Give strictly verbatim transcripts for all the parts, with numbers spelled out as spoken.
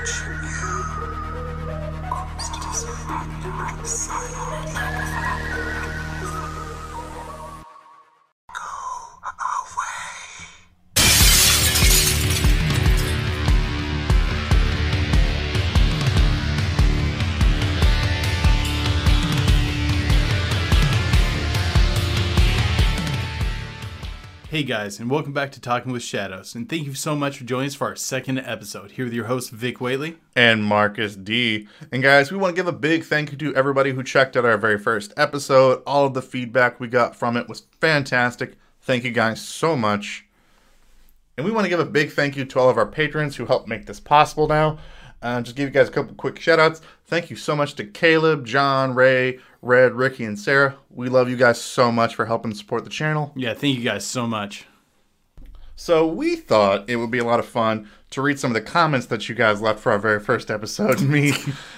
much you knew. Go away. Hey guys, and welcome back to Talking with Shadows, and thank you so much for joining us for our second episode. Here with your hosts, Vic Whaley. And Marcus D. And guys, we want to give a big thank you to everybody who checked out our very first episode. All of the feedback we got from it was fantastic. Thank you guys so much. And we want to give a big thank you to all of our patrons who helped make this possible now. Uh, just give you guys a couple quick shout outs. Thank you so much to Caleb, John, Ray, Red, Ricky, and Sarah. We love you guys so much for helping support the channel. Yeah, thank you guys so much. So we thought it would be a lot of fun to read some of the comments that you guys left for our very first episode. Me,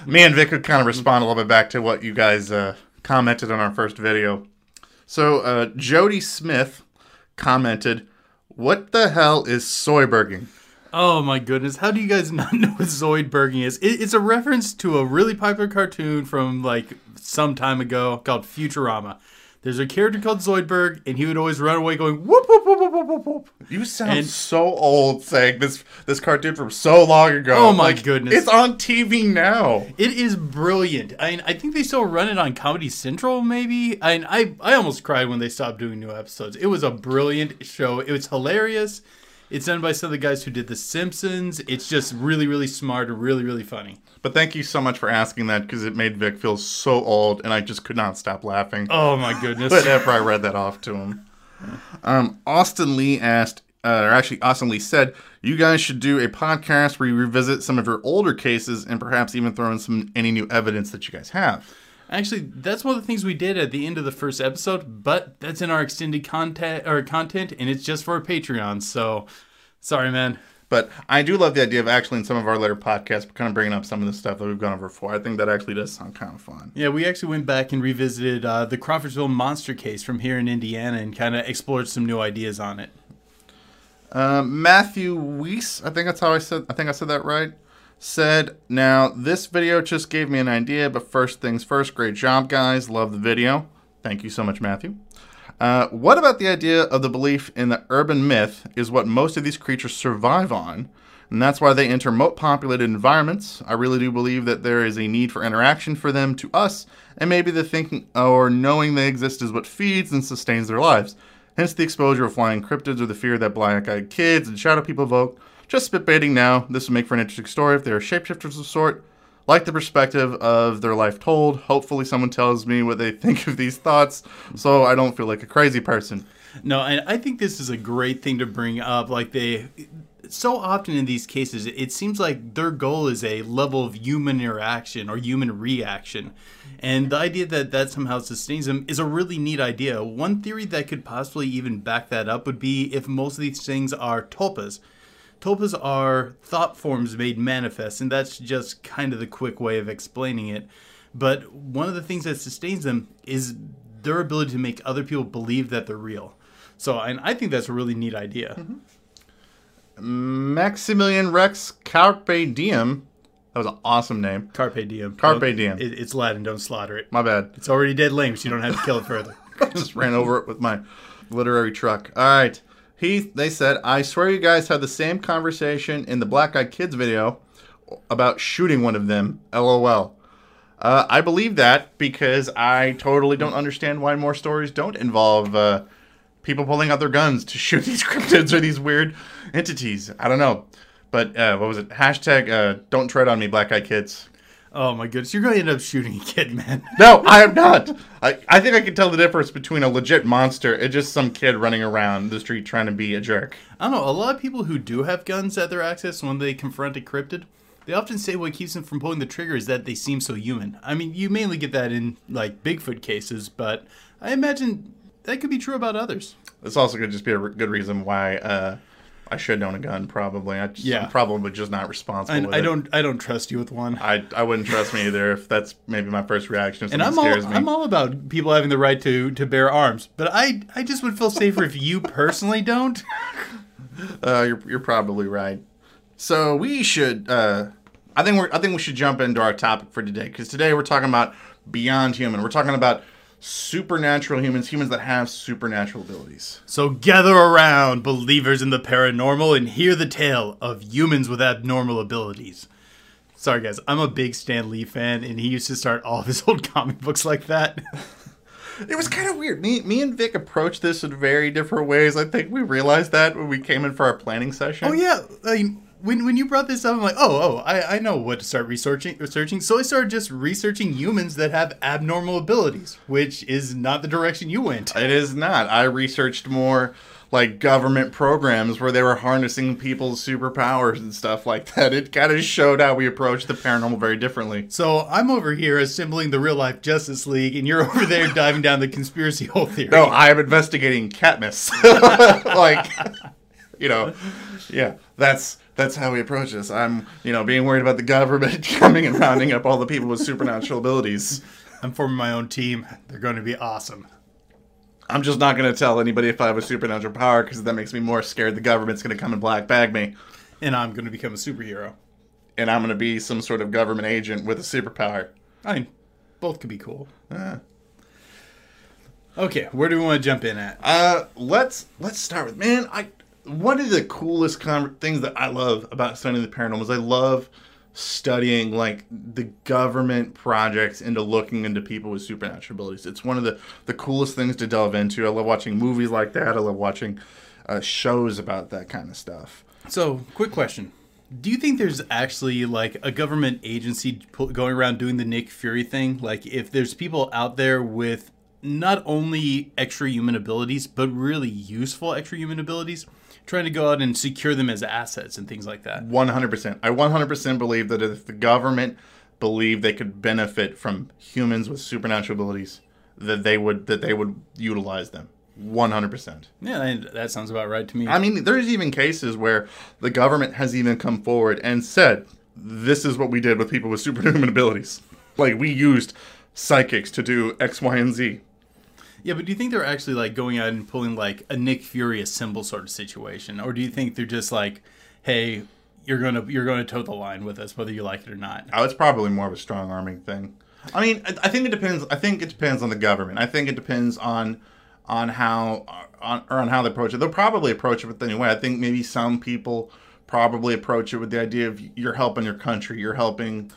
me and Vic would kind of respond a little bit back to what you guys uh, commented on our first video. So uh, Jody Smith commented, "What the hell is Zoidberging?" Oh my goodness! How do you guys not know what Zoidberging is? It, it's a reference to a really popular cartoon from like some time ago called Futurama. There's a character called Zoidberg, and he would always run away going, whoop, whoop, whoop, whoop, whoop, whoop. You sound and, so old saying this this cartoon from so long ago. Oh, my like, goodness. It's on T V now. It is brilliant. I mean, I think they still run it on Comedy Central, maybe. I, mean, I I almost cried when they stopped doing new episodes. It was a brilliant show. It was hilarious. It's done by some of the guys who did The Simpsons. It's just really, really smart and really, really funny. But thank you so much for asking that, because it made Vic feel so old, and I just could not stop laughing. Oh, my goodness. Whenever I read that off to him. Um, Austin Lee asked, uh, or actually Austin Lee said, you guys should do a podcast where you revisit some of your older cases and perhaps even throw in some any new evidence that you guys have. Actually, that's one of the things we did at the end of the first episode, but that's in our extended content, or content, and it's just for our Patreon, so sorry, man. But I do love the idea of actually in some of our later podcasts kind of bringing up some of the stuff that we've gone over before. I think that actually does sound kind of fun. Yeah, we actually went back and revisited uh, the Crawfordsville monster case from here in Indiana and kind of explored some new ideas on it. Uh, Matthew Weiss, I think that's how I said, I think I said that right. Said, now this video just gave me an idea, but first things first, great job guys, love the video. Thank you so much, Matthew. Uh, what about the idea of the belief in the urban myth is what most of these creatures survive on, and that's why they enter remote populated environments. I really do believe that there is a need for interaction for them to us, and maybe the thinking or knowing they exist is what feeds and sustains their lives. Hence the exposure of flying cryptids or the fear that Black Eyed Kids and Shadow People evoke. Just spitbaiting now, this would make for an interesting story if they are shapeshifters of sort. Like the perspective of their life told. Hopefully someone tells me what they think of these thoughts so I don't feel like a crazy person. No, and I think this is a great thing to bring up. Like they, so often in these cases, it seems like their goal is a level of human interaction or human reaction. And the idea that that somehow sustains them is a really neat idea. One theory that could possibly even back that up would be if most of these things are tulpas. Tulpas are thought forms made manifest, and that's just kind of the quick way of explaining it. But one of the things that sustains them is their ability to make other people believe that they're real. So, and I think that's a really neat idea. Mm-hmm. Maximilian Rex Carpe Diem. That was an awesome name. Carpe Diem. Carpe don't, Diem. It, it's Latin, don't slaughter it. My bad. It's already dead lame, so you don't have to kill it further. I just ran over it with my literary truck. All right. He, they said, I swear you guys had the same conversation in the Black Eyed Kids video about shooting one of them, LOL. Uh, I believe that because I totally don't understand why more stories don't involve uh, people pulling out their guns to shoot these cryptids or these weird entities. I don't know. But uh, what was it? Hashtag uh, don't tread on me, Black Eyed Kids. Oh my goodness, you're going to end up shooting a kid, man. No, I am not. I, I think I can tell the difference between a legit monster and just some kid running around the street trying to be a jerk. I don't know, a lot of people who do have guns at their access when they confront a cryptid, they often say what keeps them from pulling the trigger is that they seem so human. I mean, you mainly get that in, like, Bigfoot cases, but I imagine that could be true about others. This also could just be a re- good reason why... Uh, I should own a gun, probably. I just, yeah. I'm probably just not responsible I, with I it. Don't, I don't trust you with one. I, I wouldn't trust me either if that's maybe my first reaction. If and I'm scares all, me. I'm all about people having the right to, to bear arms, but I, I just would feel safer if you personally don't. Uh, you're, you're probably right. So we should uh, I think we're I think we should jump into our topic for today, because today we're talking about beyond human. We're talking about supernatural humans, humans that have supernatural abilities. So gather around, believers in the paranormal, and hear the tale of humans with abnormal abilities. Sorry guys, I'm a big Stan Lee fan, and he used to start all of his old comic books like that. It was kind of weird. Me, me and Vic approached this in very different ways. I think we realized that when we came in for our planning session. Oh, yeah. I mean, when when you brought this up, I'm like, oh, oh, I, I know what to start researching, researching. So I started just researching humans that have abnormal abilities, which is not the direction you went. It is not. I researched more like government programs where they were harnessing people's superpowers and stuff like that. It kind of showed how we approached the paranormal very differently. So I'm over here assembling the real-life Justice League, and you're over there diving down the conspiracy whole theory. No, I am investigating Katniss. Like, you know, yeah, that's that's how we approach this. I'm, you know, being worried about the government coming and rounding up all the people with supernatural abilities. I'm forming my own team. They're going to be awesome. I'm just not going to tell anybody if I have a supernatural power, because that makes me more scared the government's going to come and black bag me. And I'm going to become a superhero. And I'm going to be some sort of government agent with a superpower. I mean, both could be cool. Uh. Okay, where do we want to jump in at? Uh, let's let's start with, man, I one of the coolest con- things that I love about studying the paranormal is I love studying like the government projects into looking into people with supernatural abilities. It's one of the the coolest things to delve into. I love watching movies like that. I love watching uh, shows about that kind of stuff. So, quick question. Do you think there's actually like a government agency going around doing the Nick Fury thing? Like if there's people out there with not only extra human abilities, but really useful extra human abilities, trying to go out and secure them as assets and things like that. one hundred percent. I one hundred percent believe that if the government believed they could benefit from humans with supernatural abilities, that they would that they would utilize them. one hundred percent. Yeah, that sounds about right to me. I mean, there's even cases where the government has even come forward and said, this is what we did with people with superhuman abilities. Like, we used psychics to do X, Y, and Z. Yeah, but do you think they're actually, like, going out and pulling, like, a Nick Fury assemble sort of situation? Or do you think they're just like, hey, you're going to you're gonna toe the line with us, whether you like it or not? Oh, it's probably more of a strong-arming thing. I mean, I think it depends I think it depends on the government. I think it depends on on how on, or on how they approach it. They'll probably approach it with anyway. I think maybe some people probably approach it with the idea of you're helping your country. You're helping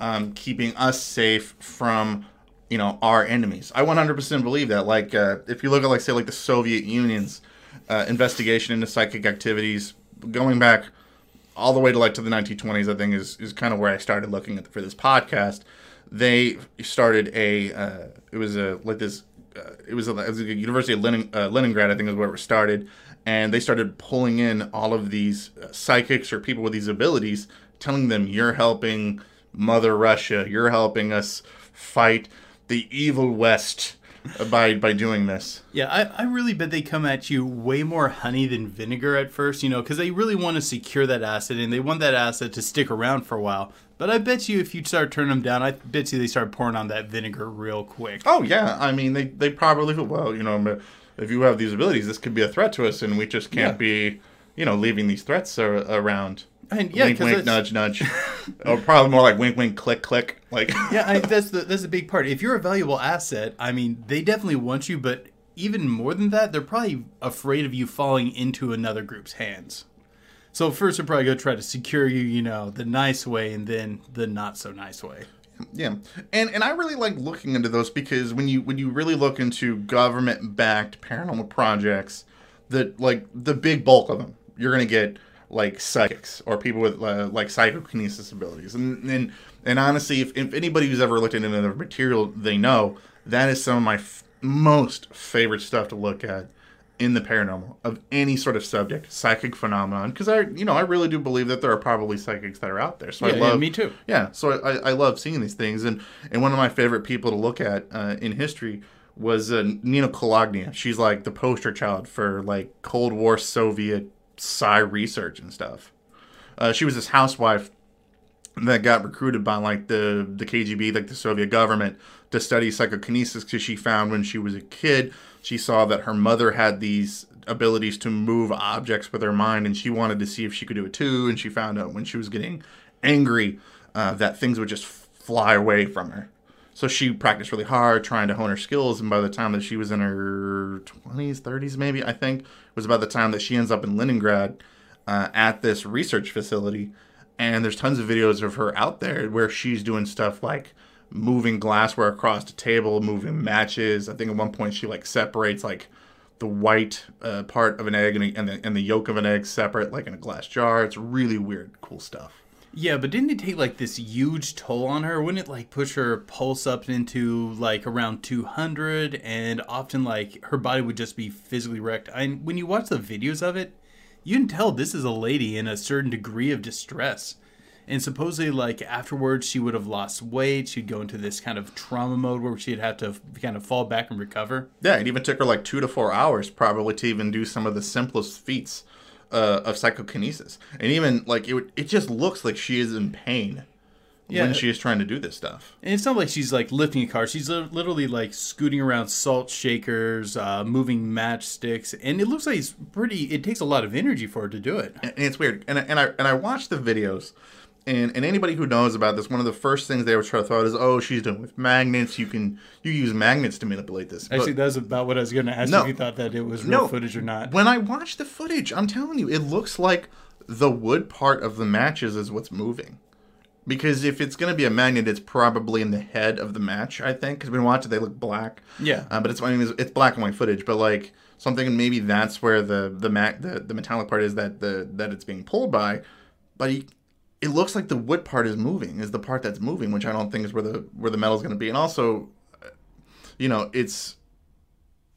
um, keeping us safe from, you know, our enemies. I one hundred percent believe that. Like, uh, if you look at, like, say, like the Soviet Union's uh, investigation into psychic activities, going back all the way to, like, to the nineteen twenties, I think, is, is kind of where I started looking at for this podcast. They started a, uh, it was a, like this, uh, it was a, it was a University of Lenin, uh, Leningrad, I think is where it started, and they started pulling in all of these uh, psychics or people with these abilities, telling them, you're helping Mother Russia, you're helping us fight the evil West by by doing this. Yeah, I, I really bet they come at you way more honey than vinegar at first, you know, because they really want to secure that asset, and they want that asset to stick around for a while. But I bet you if you start turning them down, I bet you they start pouring on that vinegar real quick. Oh, yeah. I mean, they, they probably, well, you know, if you have these abilities, this could be a threat to us, and we just can't yeah. be, you know, leaving these threats ar- around. And yeah, wink, wink, nudge, nudge. Or probably more like wink, wink, click, click. Like yeah, I, that's the that's the big part. If you're a valuable asset, I mean, they definitely want you, but even more than that, they're probably afraid of you falling into another group's hands. So first, they're probably going to try to secure you, you know, the nice way, and then the not so nice way. Yeah, and and I really like looking into those, because when you when you really look into government-backed paranormal projects, that like the big bulk of them, you're going to get like psychics or people with uh, like psychokinesis abilities, and and and honestly, if, if anybody who's ever looked into another material, they know that is some of my f- most favorite stuff to look at in the paranormal of any sort of subject, psychic phenomenon. Because I, you know, I really do believe that there are probably psychics that are out there. So yeah, I love yeah, me too. Yeah, so I, I I love seeing these things, and and one of my favorite people to look at uh, in history was uh, Nina Kolognia. She's like the poster child for like Cold War Soviet Psy research and stuff. Uh, she was this housewife that got recruited by like the, the K G B, like the Soviet government, to study psychokinesis, because she found when she was a kid, she saw that her mother had these abilities to move objects with her mind, and she wanted to see if she could do it too. And she found out when she was getting angry, uh, that things would just fly away from her. So she practiced really hard trying to hone her skills, and by the time that she was in her twenties, thirties maybe, I think, was about the time that she ends up in Leningrad uh, at this research facility. And there's tons of videos of her out there where she's doing stuff like moving glassware across the table, moving matches. I think at one point she like separates like the white uh, part of an egg and the, and the yolk of an egg separate, like in a glass jar. It's really weird, cool stuff. Yeah, but didn't it take, like, this huge toll on her? Wouldn't it, like, push her pulse up into, like, around two hundred? And often, like, her body would just be physically wrecked. And when you watch the videos of it, you can tell this is a lady in a certain degree of distress. And supposedly, like, afterwards, she would have lost weight. She'd go into this kind of trauma mode where she'd have to kind of fall back and recover. Yeah, it even took her, like, two to four hours probably to even do some of the simplest feats. Uh, of psychokinesis. And even like it would, it just looks like she is in pain yeah. when she is trying to do this stuff. And it's not like she's like lifting a car. She's literally like scooting around salt shakers, uh, moving matchsticks, and it looks like it's pretty. It takes a lot of energy for her to do it. And it's weird. And I, and I and I watched the videos, and and anybody who knows about this, one of the first things they would try to throw out is, oh, she's doing it with magnets. You can you use magnets to manipulate this. Actually, that's about what I was going to ask. No, if you thought that it was real no, footage or not. When I watched the footage, I'm telling you, it looks like the wood part of the matches is what's moving. Because if it's going to be a magnet, it's probably in the head of the match, I think. Because when we watch it, they look black. Yeah. Uh, but it's I mean, it's black and white footage. But like something, maybe that's where the the mat the, the metallic part is that the that it's being pulled by, but. He, It looks like the wood part is moving, is the part that's moving, which I don't think is where the where the metal's going to be. And also, you know, it's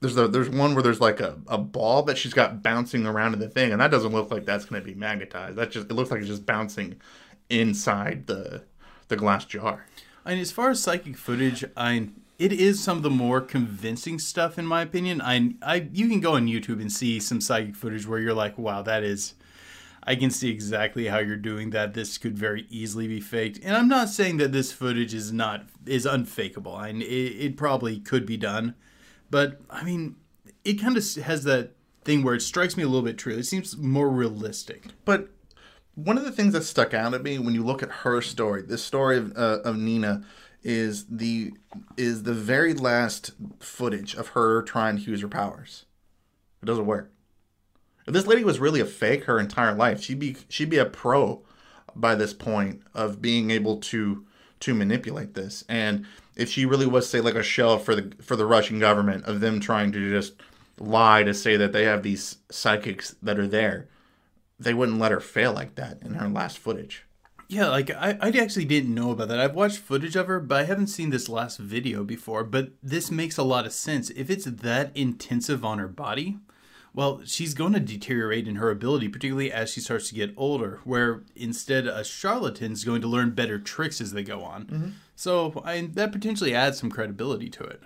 there's the, there's one where there's like a, a ball that she's got bouncing around in the thing, and that doesn't look like that's going to be magnetized. That just it looks like it's just bouncing inside the the glass jar. And as far as psychic footage, I it is some of the more convincing stuff in my opinion. I I you can go on YouTube and see some psychic footage where you're like, wow, that is. I can see exactly how you're doing that. This could very easily be faked. And I'm not saying that this footage is not is unfakeable. I mean, it, it probably could be done. But, I mean, it kind of has that thing where it strikes me a little bit true. It seems more realistic. But one of the things that stuck out at me when you look at her story, this story of, uh, of Nina, is the is the very last footage of her trying to use her powers. It doesn't work. If this lady was really a fake her entire life, she'd be she'd be a pro by this point of being able to to manipulate this. And if she really was, say, like a shell for the for the Russian government of them trying to just lie to say that they have these psychics that are there, they wouldn't let her fail like that in her last footage. Yeah, like I, I actually didn't know about that. I've watched footage of her, but I haven't seen this last video before. But this makes a lot of sense. If it's that intensive on her body, well, she's going to deteriorate in her ability, particularly as she starts to get older, where instead a charlatan's going to learn better tricks as they go on. Mm-hmm. So I, that potentially adds some credibility to it.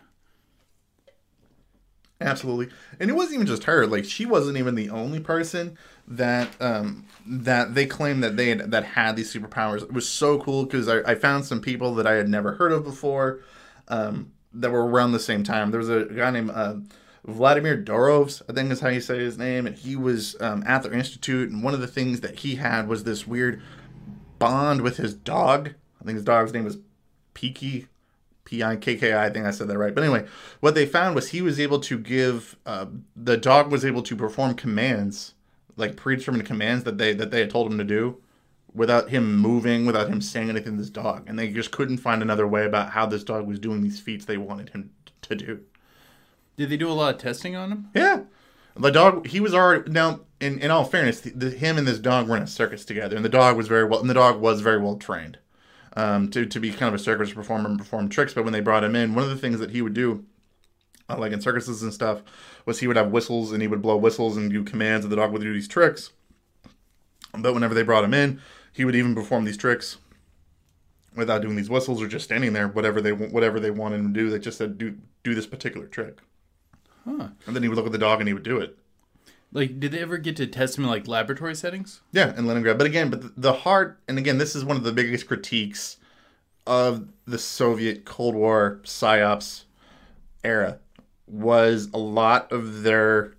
Absolutely. And it wasn't even just her. Like, she wasn't even the only person that um, that they claimed that they had, that had these superpowers. It was so cool because I, I found some people that I had never heard of before um, that were around the same time. There was a guy named... Uh, Vladimir Dorovs, I think is how you say his name, and he was um, at their institute, and one of the things that he had was this weird bond with his dog. I think his dog's name was Piki, P I K K I, I think I said that right. But anyway, what they found was he was able to give, uh, the dog was able to perform commands, like predetermined commands that they that they had told him to do, without him moving, without him saying anything to this dog. And they just couldn't find another way about how this dog was doing these feats they wanted him to do. Did they do a lot of testing on him? Yeah. The dog, he was already, now, in, in all fairness, the, the, him and this dog were in a circus together, and the dog was very well, and the dog was very well trained um, to, to be kind of a circus performer and perform tricks, but when they brought him in, one of the things that he would do, uh, like in circuses and stuff, was he would have whistles, and he would blow whistles and do commands, and the dog would do these tricks. But whenever they brought him in, he would even perform these tricks without doing these whistles or just standing there, whatever they whatever they wanted him to do. They just said, do do this particular trick. Huh. And then he would look at the dog and he would do it. Like, did they ever get to test him in, like, laboratory settings? Yeah, in Leningrad. But again, but the hard... And again, this is one of the biggest critiques of the Soviet Cold War PSYOPs era was a lot of their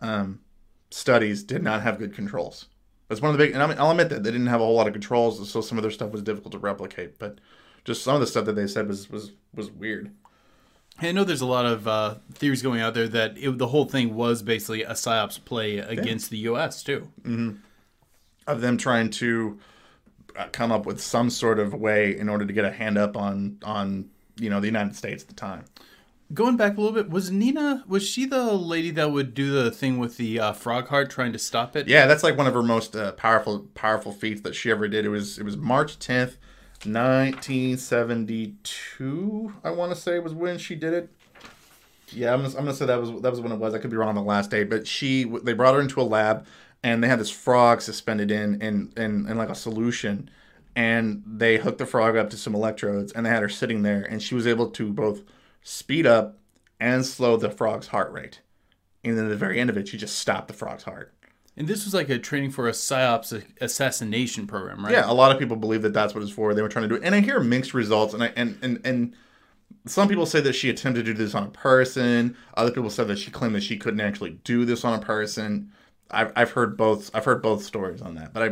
um, studies did not have good controls. That's one of the big, and I mean, I'll admit that they didn't have a whole lot of controls, so some of their stuff was difficult to replicate, but just some of the stuff that they said was was, was weird. I know there's a lot of uh, theories going out there that it, the whole thing was basically a psyops play against yeah. the U S too. Mm-hmm. Of them trying to come up with some sort of way in order to get a hand up on, on you know, the United States at the time. Going back a little bit, was Nina, was she the lady that would do the thing with the uh, frog heart trying to stop it? Yeah, that's like one of her most uh, powerful powerful feats that she ever did. It was it was March tenth, nineteen seventy-two, I want to say, was when she did it. Yeah, I'm gonna, I'm gonna say that was that was when it was. I could be wrong on the last day, but she they brought her into a lab and they had this frog suspended in in in, in like a solution, and they hooked the frog up to some electrodes and they had her sitting there, and she was able to both speed up and slow the frog's heart rate. And then at the very end of it, she just stopped the frog's heart. And this was like a training for a psyops assassination program, right? Yeah, a lot of people believe that that's what it's for. They were trying to do it. And I hear mixed results. And I, and, and, and some people say that she attempted to do this on a person. Other people said that she claimed that she couldn't actually do this on a person. I've, I've heard both. I've heard both stories on that. But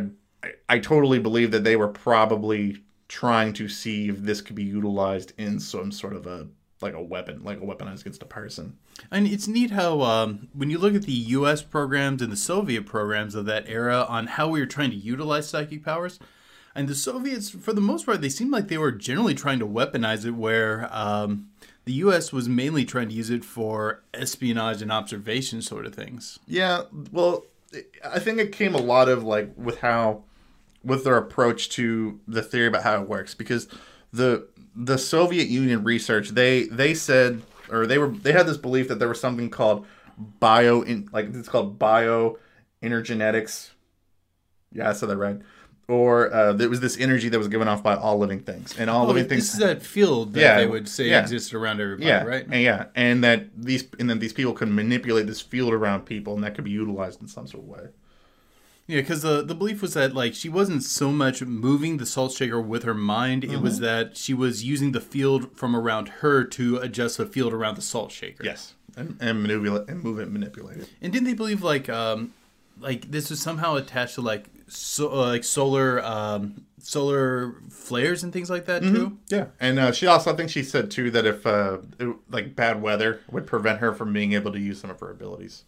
I, I, I totally believe that they were probably trying to see if this could be utilized in some sort of a like a weapon, like a weaponized against a person. And it's neat how um, when you look at the U S programs and the Soviet programs of that era on how we were trying to utilize psychic powers, and the Soviets, for the most part, they seemed like they were generally trying to weaponize it, where um, the U S was mainly trying to use it for espionage and observation sort of things. Yeah, well, I think it came a lot of like with how, with their approach to the theory about how it works, because the The Soviet Union research, they they said, or they were they had this belief that there was something called bio, in, like it's called bio energenetics. Yeah, I said that right. Or uh, there was this energy that was given off by all living things, and all oh, living things. This is that field that yeah, they would say yeah. existed around everybody, yeah. right? And yeah, and that these and then these people could manipulate this field around people, and that could be utilized in some sort of way. Yeah, because the, the belief was that, like, she wasn't so much moving the salt shaker with her mind. Mm-hmm. It was that she was using the field from around her to adjust the field around the salt shaker. Yes, and, and, manipula- and move it and manipulate it. And didn't they believe, like, um, like this was somehow attached to, like, so, uh, like solar um, solar flares and things like that, mm-hmm. too? Yeah, and uh, she also, I think she said, too, that if, uh, it, like, bad weather would prevent her from being able to use some of her abilities.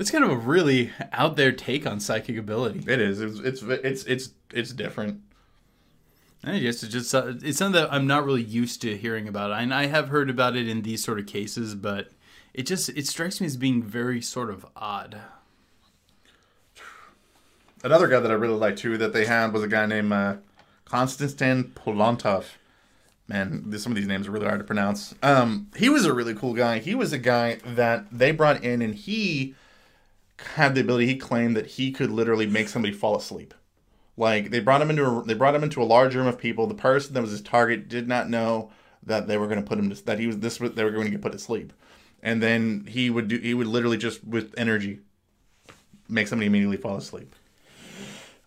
It's kind of a really out there take on psychic ability. It is. It's it's it's it's, it's different. I guess it's just uh, it's something that I'm not really used to hearing about. I, and I have heard about it in these sort of cases, but it just it strikes me as being very sort of odd. Another guy that I really liked too that they had was a guy named uh, Konstantin Polontov. Man, some of these names are really hard to pronounce. Um, he was a really cool guy. He was a guy that they brought in, and he had the ability, he claimed that he could literally make somebody fall asleep. Like they brought him into a, they brought him into a large room of people. The person that was his target did not know that they were going to put him to, that he was this they were going to get put to sleep. And then he would do he would literally just with energy make somebody immediately fall asleep.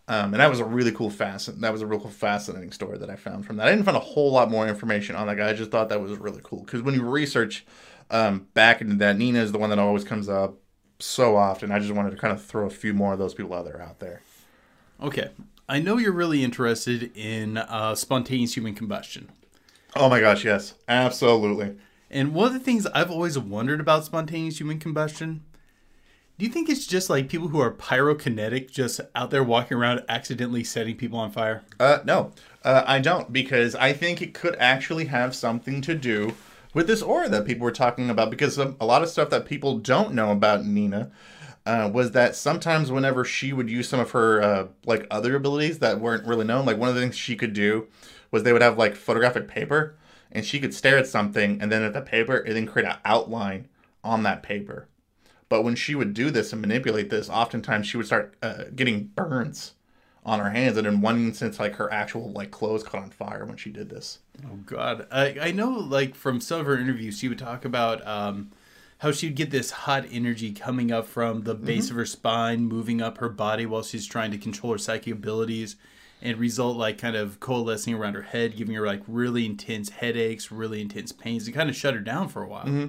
Um, and that was a really cool fascin that was a real fascinating story that I found from that. I didn't find a whole lot more information on that guy. I just thought that was really cool because when you research um, back into that, Nina is the one that always comes up so often. I just wanted to kind of throw a few more of those people out there out there. Okay. I know you're really interested in uh, spontaneous human combustion. Oh my gosh, yes. Absolutely. And one of the things I've always wondered about spontaneous human combustion, do you think it's just like people who are pyrokinetic just out there walking around accidentally setting people on fire? Uh, no, uh, I don't, because I think it could actually have something to do with this aura that people were talking about, because a lot of stuff that people don't know about Nina uh, was that sometimes whenever she would use some of her uh, like other abilities that weren't really known, like one of the things she could do was they would have like photographic paper, and she could stare at something, and then at the paper, it then create an outline on that paper. But when she would do this and manipulate this, oftentimes she would start uh, getting burns on her hands, and in one instance, like her actual like clothes caught on fire when she did this. Oh God, I I know like from some of her interviews, she would talk about um, how she'd get this hot energy coming up from the base mm-hmm. of her spine, moving up her body while she's trying to control her psychic abilities, and result like kind of coalescing around her head, giving her like really intense headaches, really intense pains. It kind of shut her down for a while. Mm-hmm.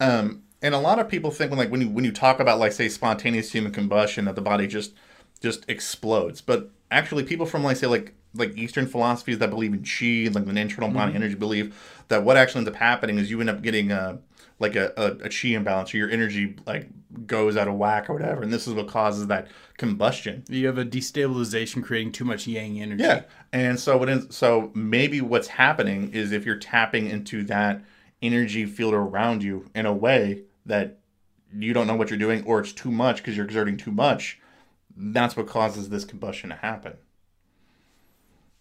Um, and a lot of people think when like when you when you talk about like say spontaneous human combustion that the body just just explodes. But actually, people from, like, say, like, like Eastern philosophies that believe in chi and like an internal mm-hmm. body energy belief, that what actually ends up happening is you end up getting a like a, a, a chi imbalance, or your energy like goes out of whack or whatever, and this is what causes that combustion. You have a destabilization creating too much yang energy. Yeah, and so what is so maybe what's happening is if you're tapping into that energy field around you in a way that you don't know what you're doing, or it's too much because you're exerting too much, that's what causes this combustion to happen.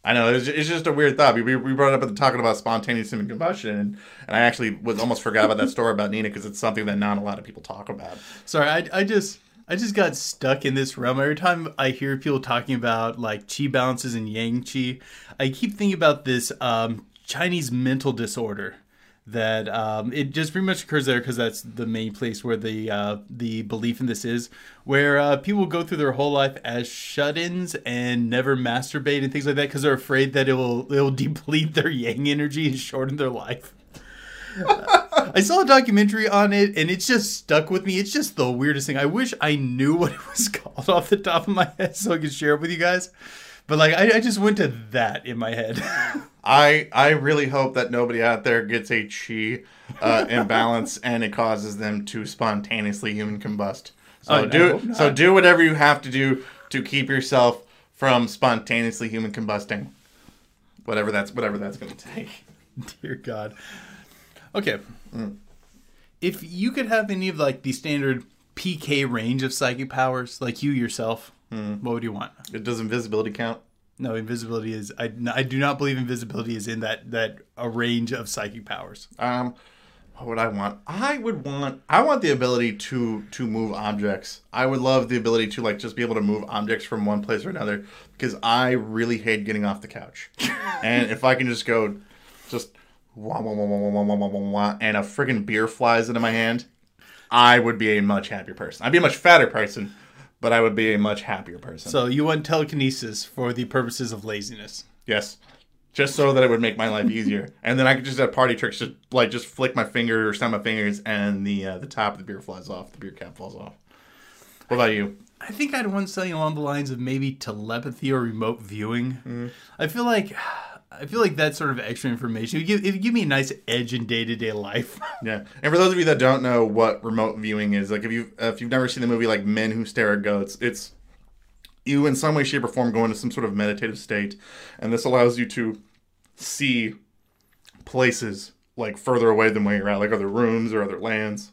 I know, it's just a weird thought. We we brought it up at the talking about spontaneous human combustion, and, and I actually was almost forgot about that story about Nina, because it's something that not a lot of people talk about. Sorry, I I just I just got stuck in this realm. Every time I hear people talking about like chi balances and yang chi, I keep thinking about this um, Chinese mental disorder. That um, it just pretty much occurs there because that's the main place where the uh, the belief in this is, where uh, people go through their whole life as shut-ins and never masturbate and things like that because they're afraid that it will it will deplete their yang energy and shorten their life. uh, I saw a documentary on it and it's just stuck with me. It's just the weirdest thing. I wish I knew what it was called off the top of my head so I could share it with you guys. But like I, I just went to that in my head. I I really hope that nobody out there gets a chi uh, imbalance and it causes them to spontaneously human combust. So oh, do no, so do whatever you have to do to keep yourself from spontaneously human combusting. Whatever that's whatever that's going to take. Dear God. Okay. Mm. If you could have any of like the standard P K range of psychic powers, like you yourself. Hmm. What would you want? Does invisibility count? No, invisibility is... I, I do not believe invisibility is in that, that a range of psychic powers. Um, what would I want? I would want... I want the ability to to move objects. I would love the ability to like just be able to move objects from one place or another, because I really hate getting off the couch. And if I can just go just... Wah, wah, wah, wah, wah, wah, wah, wah, wah, and a friggin' beer flies into my hand, I would be a much happier person. I'd be a much fatter person. But I would be a much happier person. So you want telekinesis for the purposes of laziness? Yes, just so that it would make my life easier, and then I could just have party tricks, just like just flick my finger or snap my fingers, and the uh, the top of the beer flies off, the beer cap falls off. What about you? I think I'd want something along the lines of maybe telepathy or remote viewing. Mm-hmm. I feel like I feel like that sort of extra information would give, it would give me a nice edge in day-to-day life. Yeah. And for those of you that don't know what remote viewing is, like if you've, uh, if you've never seen the movie like Men Who Stare at Goats, it's you in some way, shape, or form go into some sort of meditative state. And this allows you to see places like further away than where you're at, like other rooms or other lands.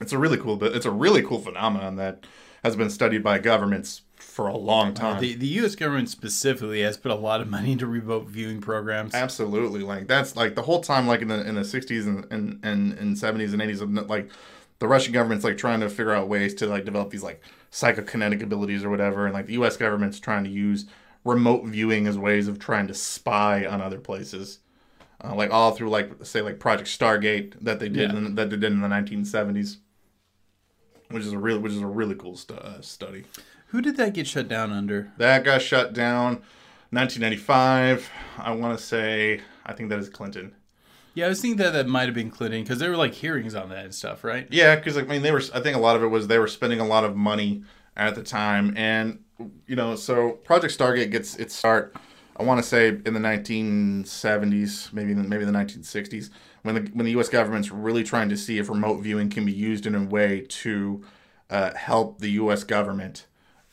It's a really cool, but it's a really cool phenomenon that has been studied by governments for a long time. Uh, the, the U S government specifically has put a lot of money into remote viewing programs. Absolutely. Like, that's, like, the whole time, like, in the in the sixties and, and, and, and seventies and eighties, like, the Russian government's, like, trying to figure out ways to, like, develop these, like, psychokinetic abilities or whatever. And, like, the U S government's trying to use remote viewing as ways of trying to spy on other places. Uh, like, all through, like, say, like, Project Stargate that they did, yeah. in, that they did in the nineteen seventies. Which is a really, which is a really cool stu- uh, study. Who did that get shut down under? That got shut down nineteen ninety-five. I want to say, I think that is Clinton. Yeah, I was thinking that that might have been Clinton because there were like hearings on that and stuff, right? Yeah, because I mean, they were. I think a lot of it was they were spending a lot of money at the time, and you know, so Project Stargate gets its start. I want to say in the nineteen seventies, maybe maybe the nineteen sixties, when the when the U S government's really trying to see if remote viewing can be used in a way to uh, help the U S government.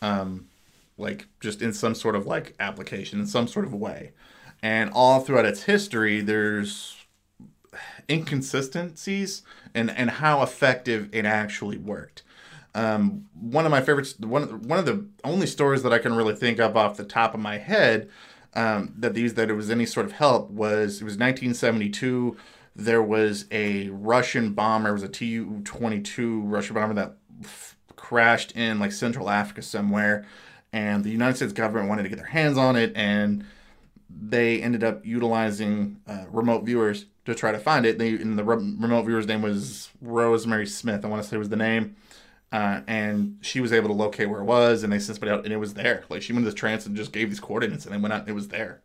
Um, like just in some sort of like application in some sort of way. And all throughout its history, there's inconsistencies in, in how effective it actually worked. Um, one of my favorites, one, one of the only stories that I can really think of off the top of my head um, that these, that it was any sort of help was, it was nineteen seventy-two. There was a Russian bomber, it was a T U twenty-two Russian bomber that f- crashed in like Central Africa somewhere, and the United States government wanted to get their hands on it, and they ended up utilizing uh, remote viewers to try to find it. They, and the re- remote viewer's name was Rosemary Smith, I want to say was the name, uh, and she was able to locate where it was, and they sent it out, and it was there. Like she went to this trance and just gave these coordinates, and they went out, and it was there.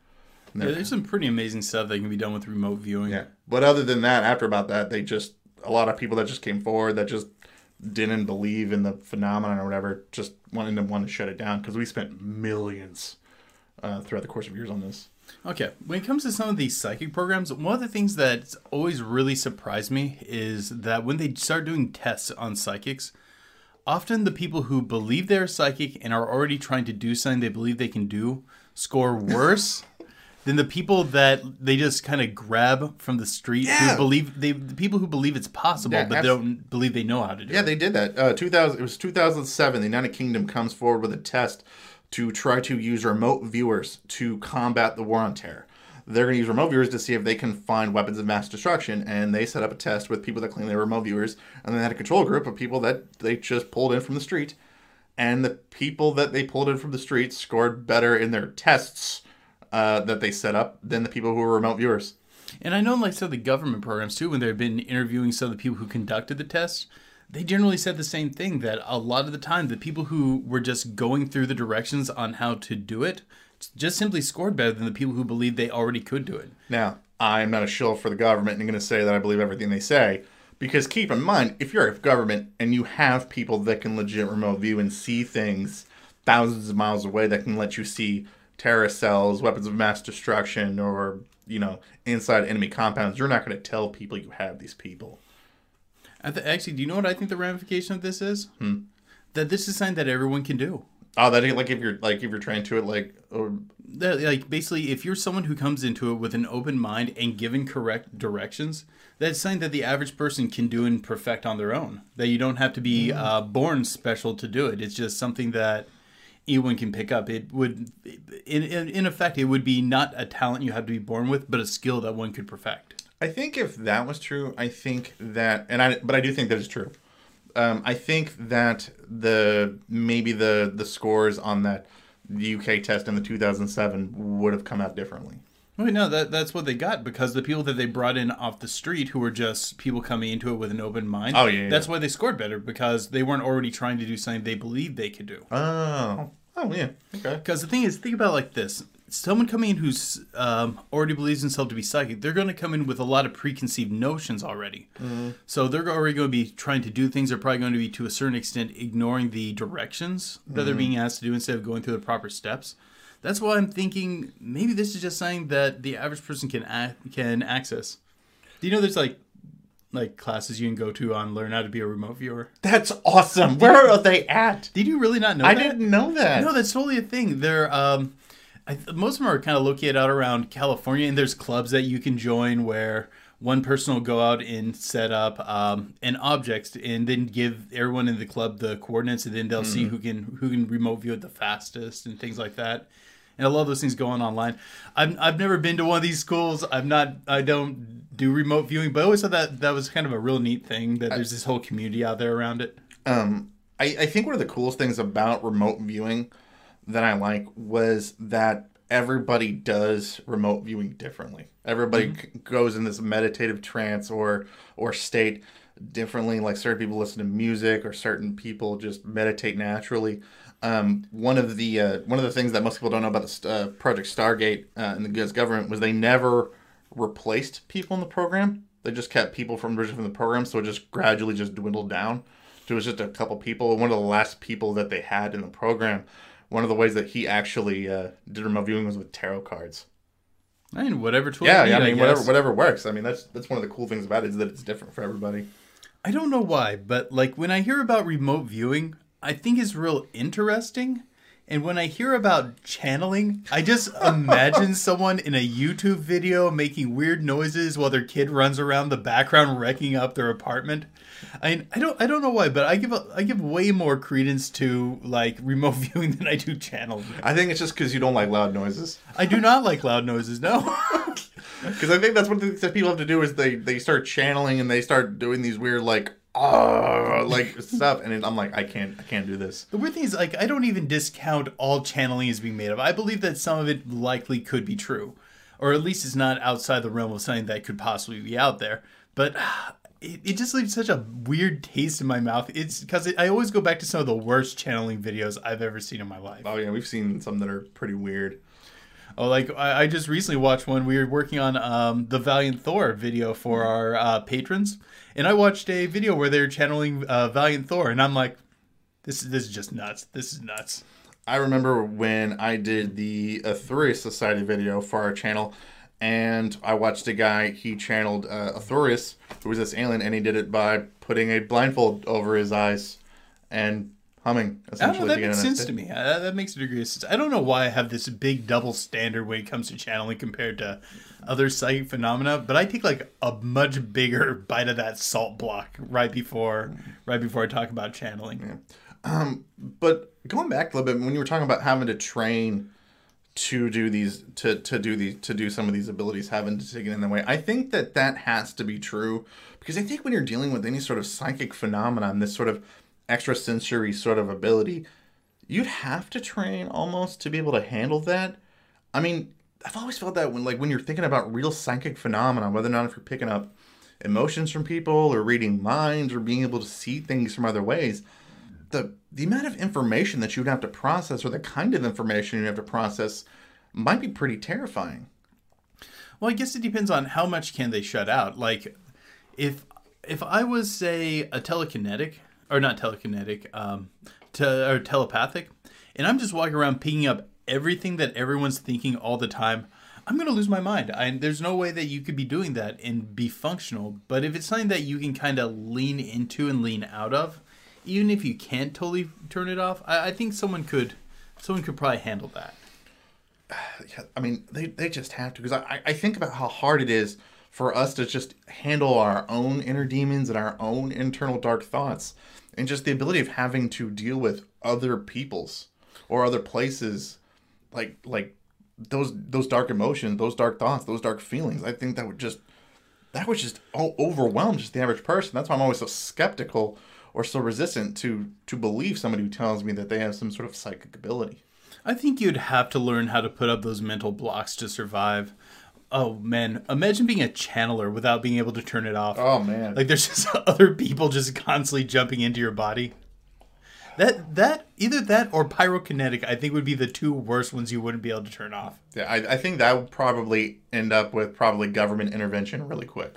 Yeah, there's some pretty amazing stuff that can be done with remote viewing. Yeah, but other than that, after about that, they just a lot of people that just came forward that just didn't believe in the phenomenon or whatever, just wanted to want to shut it down, because we spent millions uh, throughout the course of years on this. Okay, when it comes to some of these psychic programs, one of the things that's always really surprised me is that when they start doing tests on psychics, often the people who believe they're psychic and are already trying to do something they believe they can do score worse than the people that they just kind of grab from the street. Yeah. Who believe they, the people who believe it's possible, yeah, but abs- they don't believe they know how to do yeah, it. Yeah, they did that. Uh, two thousand, it was two thousand seven, the United Kingdom comes forward with a test to try to use remote viewers to combat the war on terror. They're going to use remote viewers to see if they can find weapons of mass destruction, and they set up a test with people that claim they were remote viewers, and they had a control group of people that they just pulled in from the street, and the people that they pulled in from the street scored better in their tests uh, that they set up than the people who were remote viewers. And I know, like some of the government programs too, when they've been interviewing some of the people who conducted the tests, they generally said the same thing, that a lot of the time the people who were just going through the directions on how to do it just simply scored better than the people who believed they already could do it. Now, I'm not a shill for the government, and I'm going to say that I believe everything they say, because keep in mind, if you're a government and you have people that can legit remote view and see things thousands of miles away that can let you see terrorist cells, weapons of mass destruction, or, you know, inside enemy compounds, you're not going to tell people you have these people. I th- actually, do you know what I think the ramification of this is? Hmm. That this is something that everyone can do. Oh, that like if you're like if you're trying to it like or that, like basically if you're someone who comes into it with an open mind and given correct directions, that's something that the average person can do and perfect on their own. That you don't have to be mm. uh, born special to do it. It's just something that anyone can pick up. It would, in, in in effect, it would be not a talent you have to be born with, but a skill that one could perfect. I think if that was true, I think that, and I but I do think that is true. Um, I think that the maybe the, the scores on that the U K test in the two thousand seven would have come out differently. Well, no, that that's what they got, because the people that they brought in off the street who were just people coming into it with an open mind. Oh, yeah. yeah that's yeah. why they scored better, because they weren't already trying to do something they believed they could do. Oh. Oh, yeah. Okay. Because the thing is, think about it like this. Someone coming in who's um, already believes themselves to be psychic, they're going to come in with a lot of preconceived notions already. Mm-hmm. So they're already going to be trying to do things. They're probably going to be, to a certain extent, ignoring the directions that mm-hmm. they're being asked to do instead of going through the proper steps. That's why I'm thinking maybe this is just something that the average person can a- can access. Do you know there's like like classes you can go to on learn how to be a remote viewer? That's awesome. Where are they at? Did you really not know I that? I didn't know that. No, that's totally a thing. They're... Um, I th- most of them are kind of located out around California, and there's clubs that you can join where one person will go out and set up um, an object, and then give everyone in the club the coordinates, and then they'll mm. see who can who can remote view it the fastest and things like that. And a lot of those things go on online. I've I've never been to one of these schools. I'm not. I don't do remote viewing, but I always thought that that was kind of a real neat thing, that I, there's this whole community out there around it. Um, I I think one of the coolest things about remote viewing that I like was that everybody does remote viewing differently. Everybody mm-hmm. c- goes in this meditative trance or or state differently. Like certain people listen to music, or certain people just meditate naturally. Um, one of the uh, one of the things that most people don't know about the uh, Project Stargate uh, and the U S government was they never replaced people in the program. They just kept people from from the program, so it just gradually just dwindled down. So it was just a couple people. One of the last people that they had in the program. One of the ways that he actually uh, did remote viewing was with tarot cards. I mean, whatever tool. Yeah, you need, I mean, I whatever, whatever works. I mean, that's that's one of the cool things about it, is that it's different for everybody. I don't know why, but like when I hear about remote viewing, I think it's real interesting. And when I hear about channeling, I just imagine someone in a YouTube video making weird noises while their kid runs around the background, wrecking up their apartment. I mean, I don't I don't know why, but I give a, I give way more credence to like remote viewing than I do channeling. I think it's just because you don't like loud noises. I do not like loud noises, no. Because I think that's one of the things that people have to do, is they, they start channeling and they start doing these weird like oh like stuff, and it, I'm like I can't I can't do this. The weird thing is, like, I don't even discount all channeling is being made of. I believe that some of it likely could be true, or at least it's not outside the realm of something that could possibly be out there. But It, it just leaves such a weird taste in my mouth. It's because it, I always go back to some of the worst channeling videos I've ever seen in my life. Oh, yeah. We've seen some that are pretty weird. Oh, like I, I just recently watched one. We were working on um, the Valiant Thor video for our uh, patrons, and I watched a video where they were channeling uh, Valiant Thor, and I'm like, this is this is just nuts. This is nuts. I remember when I did the Athurius Society video for our channel, and I watched a guy, he channeled uh, Athurius, who was this alien, and he did it by putting a blindfold over his eyes and humming. I don't know, that makes sense to me. I, that makes a degree of sense. I don't know why I have this big double standard when it comes to channeling compared to other psychic phenomena, but I take like a much bigger bite of that salt block right before, right before I talk about channeling. Yeah. Um, but going back a little bit, when you were talking about having to train to do these, to, to do these, to do some of these abilities, having to take it in that way, I think that that has to be true, because I think when you're dealing with any sort of psychic phenomenon, this sort of extrasensory sort of ability, you'd have to train almost to be able to handle that. I mean, I've always felt that when, like, when you're thinking about real psychic phenomena, whether or not if you're picking up emotions from people or reading minds or being able to see things from other ways, The, the amount of information that you'd have to process, or the kind of information you have to process, might be pretty terrifying. Well, I guess it depends on how much can they shut out. Like, if if I was, say, a telekinetic, or not telekinetic, um, te- or telepathic, and I'm just walking around picking up everything that everyone's thinking all the time, I'm going to lose my mind. I, there's no way that you could be doing that and be functional. But if it's something that you can kind of lean into and lean out of, even if you can't totally turn it off, I, I think someone could, someone could probably handle that. Yeah, I mean, they, they just have to, because I, I think about how hard it is for us to just handle our own inner demons and our own internal dark thoughts, and just the ability of having to deal with other people's or other places, like like those those dark emotions, those dark thoughts, those dark feelings. I think that would just that would just oh, overwhelm just the average person. That's why I'm always so skeptical or so resistant to to believe somebody who tells me that they have some sort of psychic ability. I think you'd have to learn how to put up those mental blocks to survive. Oh man, imagine being a channeler without being able to turn it off. Oh man, like there's just other people just constantly jumping into your body. That that either that or pyrokinetic, I think, would be the two worst ones you wouldn't be able to turn off. Yeah, I, I think that would probably end up with probably government intervention really quick.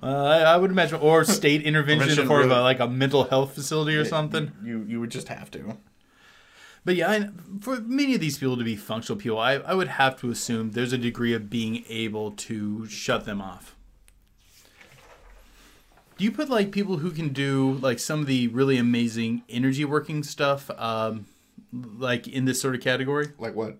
Uh, I, I would imagine, or state intervention for really, like a mental health facility or it, something. You you would just have to. But yeah, I, for many of these people to be functional people, I, I would have to assume there's a degree of being able to shut them off. Do you put like people who can do like some of the really amazing energy working stuff, um, like in this sort of category? Like what?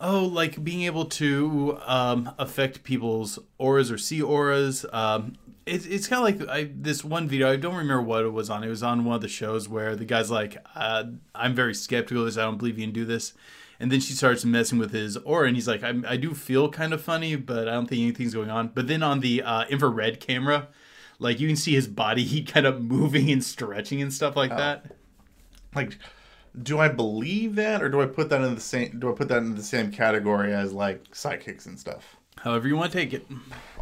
Oh, like being able to um, affect people's auras or see auras. Um, it, it's kind of like I, this one video, I don't remember what it was on. It was on one of the shows where the guy's like, uh, I'm very skeptical of this. I don't believe you can do this. And then she starts messing with his aura, and he's like, I, I do feel kind of funny, but I don't think anything's going on. But then on the uh, infrared camera, like you can see his body heat kind of moving and stretching and stuff like oh. that. Like... Do I believe that, or do I put that in the same? Do I put that in the same category as like psychics and stuff? However you want to take it.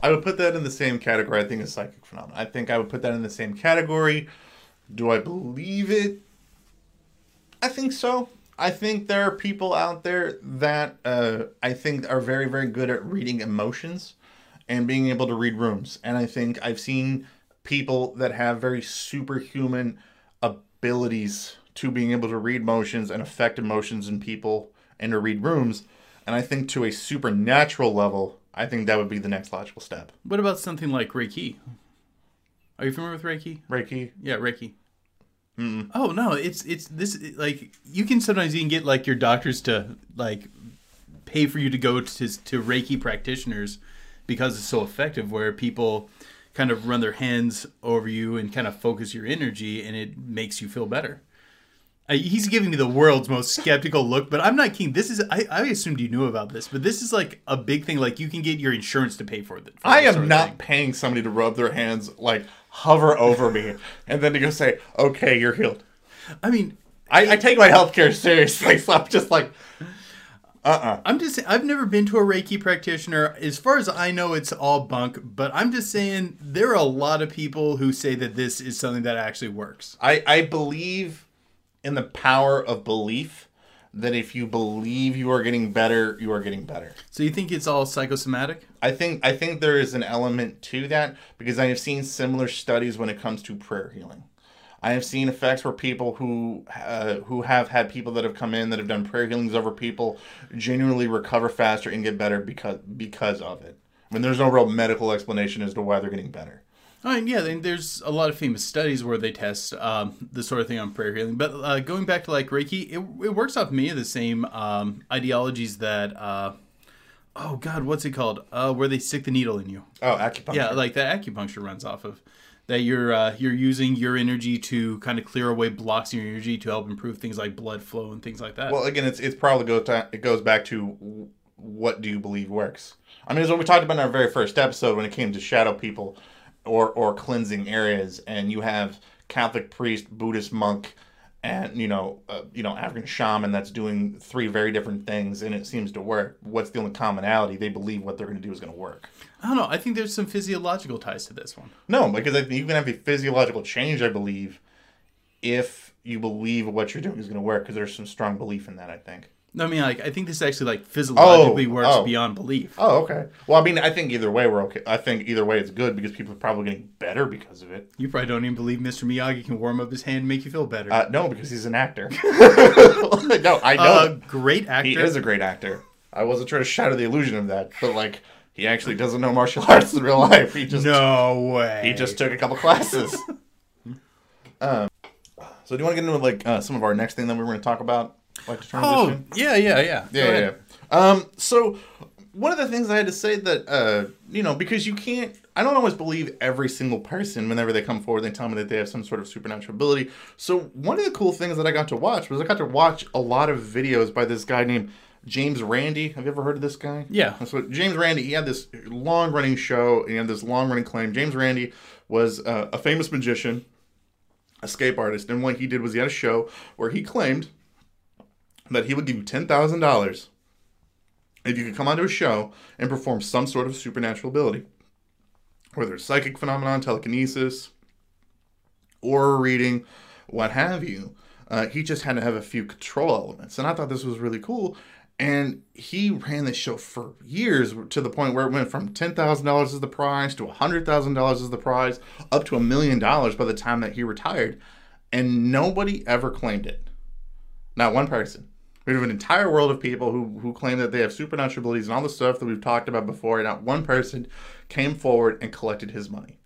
I would put that in the same category. I think as psychic phenomena. I think I would put that in the same category. Do I believe it? I think so. I think there are people out there that uh, I think are very, very good at reading emotions and being able to read rooms. And I think I've seen people that have very superhuman abilities to being able to read motions and affect emotions in people and to read rooms. And I think to a supernatural level, I think that would be the next logical step. What about something like Reiki? Are you familiar with Reiki? Reiki? Yeah, Reiki. Mm-mm. Oh, no, it's it's this, like, you can sometimes even get, like, your doctors to, like, pay for you to go to, to Reiki practitioners because it's so effective, where people kind of run their hands over you and kind of focus your energy, and it makes you feel better. He's giving me the world's most skeptical look, but I'm not kidding. This is, I, I assumed you knew about this, but this is like a big thing. Like you can get your insurance to pay for it. I am not paying somebody to rub their hands, like hover over me, and then to go say, okay, you're healed. I mean, I, I take my healthcare seriously, so I'm just like, uh-uh. I'm just, I've never been to a Reiki practitioner. As far as I know, it's all bunk, but I'm just saying there are a lot of people who say that this is something that actually works. I, I believe in the power of belief, that if you believe you are getting better, you are getting better. So you think it's all psychosomatic? I think I think there is an element to that, because I have seen similar studies when it comes to prayer healing. I have seen effects where people who uh, who have had people that have come in that have done prayer healings over people genuinely recover faster and get better because because of it. I mean, there's no real medical explanation as to why they're getting better. I mean, yeah, there's a lot of famous studies where they test um, this sort of thing on prayer healing. But uh, going back to like Reiki, it, it works off many of the same um, ideologies that, uh, oh God, what's it called? Uh, where they stick the needle in you. Oh, acupuncture. Yeah, like that acupuncture runs off of. That you're uh, you're using your energy to kind of clear away blocks in your energy to help improve things like blood flow and things like that. Well, again, it's it's probably go to, it goes back to what do you believe works. I mean, it's what we talked about in our very first episode when it came to shadow people or or cleansing areas, and you have Catholic priest, Buddhist monk, and you know uh, you know African shaman that's doing three very different things, and it seems to work. What's the only commonality? They believe what they're going to do is going to work. I don't know. I think there's some physiological ties to this one. No, because I think you can have a physiological change, I believe, if you believe what you're doing is going to work, because there's some strong belief in that, I think. No, I mean, like, I think this actually, like, physiologically oh, works oh. beyond belief. Oh, okay. Well, I mean, I think either way we're okay. I think either way it's good, because people are probably getting better because of it. You probably don't even believe Mister Miyagi can warm up his hand and make you feel better. Uh, no, because he's an actor. No, I know. A great actor. He is a great actor. I wasn't trying to shatter the illusion of that, but, like... He actually doesn't know martial arts in real life. He just no way. He just took a couple classes. um, so do you want to get into like uh, some of our next thing that we were going to talk about? Like to oh yeah, yeah, yeah, yeah, yeah, yeah. Um, so one of the things I had to say that uh, you know, because you can't, I don't always believe every single person whenever they come forward. They tell me that they have some sort of supernatural ability. So one of the cool things that I got to watch was I got to watch a lot of videos by this guy named James Randi. Have you ever heard of this guy? Yeah. So James Randi, he had this long-running show, and he had this long-running claim. James Randi was uh, a famous magician, escape artist, and what he did was he had a show where he claimed that he would give you ten thousand dollars if you could come onto a show and perform some sort of supernatural ability, whether it's psychic phenomenon, telekinesis, aura reading, what have you. Uh, he just had to have a few control elements, and I thought this was really cool. And he ran this show for years to the point where it went from ten thousand dollars as the prize to one hundred thousand dollars as the prize, up to a million dollars by the time that he retired. And nobody ever claimed it. Not one person. We have an entire world of people who, who claim that they have supernatural abilities and all the stuff that we've talked about before. And not one person came forward and collected his money.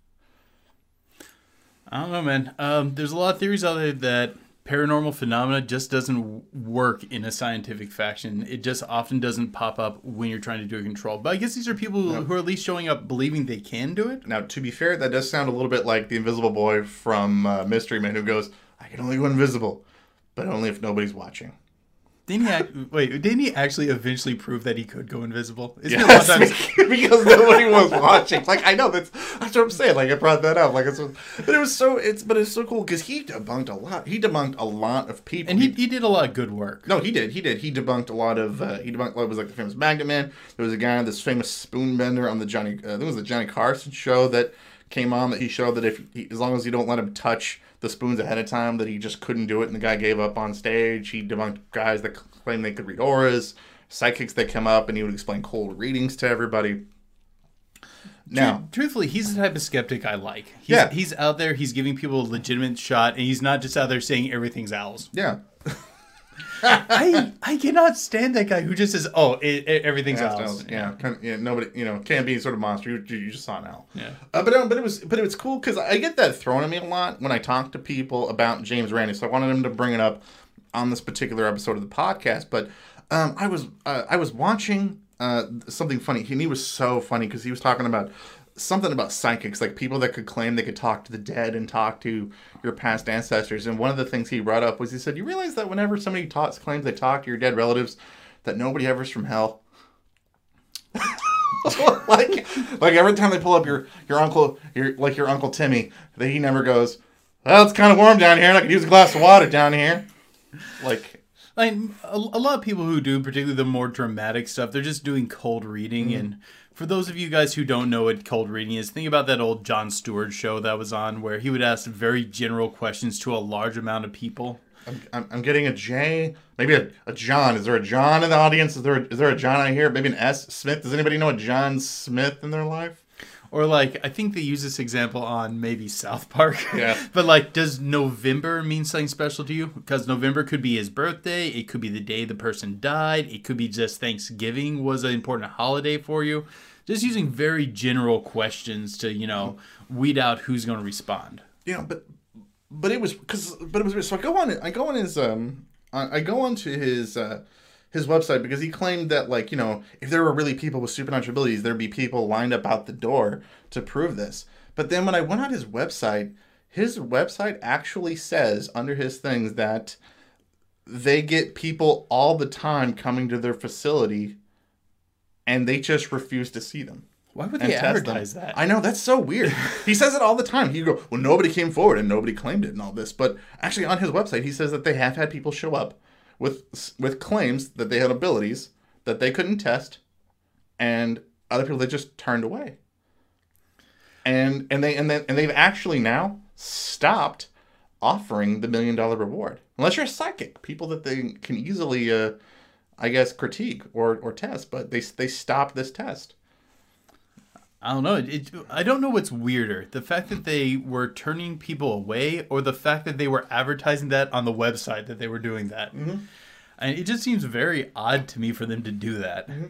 I don't know, man. Um, there's a lot of theories out there that paranormal phenomena just doesn't work in a scientific fashion. It just often doesn't pop up when you're trying to do a control. But I guess these are people no. who are at least showing up believing they can do it. Now, to be fair, that does sound a little bit like the Invisible Boy from uh, Mystery Men, who goes, I can only go invisible, but only if nobody's watching. Didn't he, act- wait, didn't he actually eventually prove that he could go invisible? Isn't yes, it a lot of times- because nobody was watching. Like, I know, that's, that's what I'm saying. Like, I brought that up. Like, it's, But it was so, it's, but it's so cool because he debunked a lot. He debunked a lot of people. And he, he, he did a lot of good work. No, he did. He did. He debunked a lot of, uh, he debunked, it was like the famous Magnet Man. There was a guy, this famous spoon bender on the Johnny, uh, there was the Johnny Carson show that came on that he showed that if he, as long as you don't let him touch the spoons ahead of time, that he just couldn't do it, and the guy gave up on stage. He debunked guys that claimed they could read auras, psychics that come up, and he would explain cold readings to everybody. Now, truthfully, he's the type of skeptic I like. He's, yeah. He's out there, he's giving people a legitimate shot, and he's not just out there saying everything's owls. Yeah. I I cannot stand that guy who just says, oh, it, it, everything's yeah, owls. Yeah. Yeah. yeah, nobody, you know, can't be sort of monster. You, you just saw an owl. Yeah. Uh, but, um, but it was but it was cool because I get that thrown at me a lot when I talk to people about James Randi. So I wanted him to bring it up on this particular episode of the podcast. But um, I was uh, I was watching uh, something funny, and he was so funny because he was talking about something about psychics, like people that could claim they could talk to the dead and talk to your past ancestors. And one of the things he brought up was he said, you realize that whenever somebody talks, claims they talk to your dead relatives, that nobody ever's from hell. like, like every time they pull up your, your uncle, your, like your Uncle Timmy, that he never goes, well, it's kind of warm down here and I could use a glass of water down here. Like, I mean, a, a lot of people who do, particularly the more dramatic stuff, they're just doing cold reading. Mm-hmm. And for those of you guys who don't know what cold reading is, think about that old Jon Stewart show that was on where he would ask very general questions to a large amount of people. I'm, I'm, I'm getting a J. Maybe a, a John. Is there a John in the audience? Is there a, is there a John out here? Maybe an S. Smith. Does anybody know a John Smith in their life? Or like, I think they use this example on maybe South Park. Yeah. But like, does November mean something special to you? Because November could be his birthday. It could be the day the person died. It could be just Thanksgiving was an important holiday for you. Just using very general questions to, you know, weed out who's going to respond. Yeah, but but it was because but it was so I go on I go on his um I go onto his. Uh, His website, because he claimed that, like, you know, if there were really people with supernatural abilities, there'd be people lined up out the door to prove this. But then when I went on his website, his website actually says under his things that they get people all the time coming to their facility and they just refuse to see them. Why would they advertise that? I know, that's so weird. He says it all the time. He go, well, nobody came forward and nobody claimed it and all this. But actually on his website, he says that they have had people show up with with claims that they had abilities that they couldn't test, and other people they just turned away. And and they and then and they've actually now stopped offering the million dollar reward unless you're psychic, people that they can easily, uh, I guess, critique or or test. But they they stopped this test. I don't know. It, I don't know what's weirder. The fact that they were turning people away or the fact that they were advertising that on the website that they were doing that. Mm-hmm. And it just seems very odd to me for them to do that. Mm-hmm.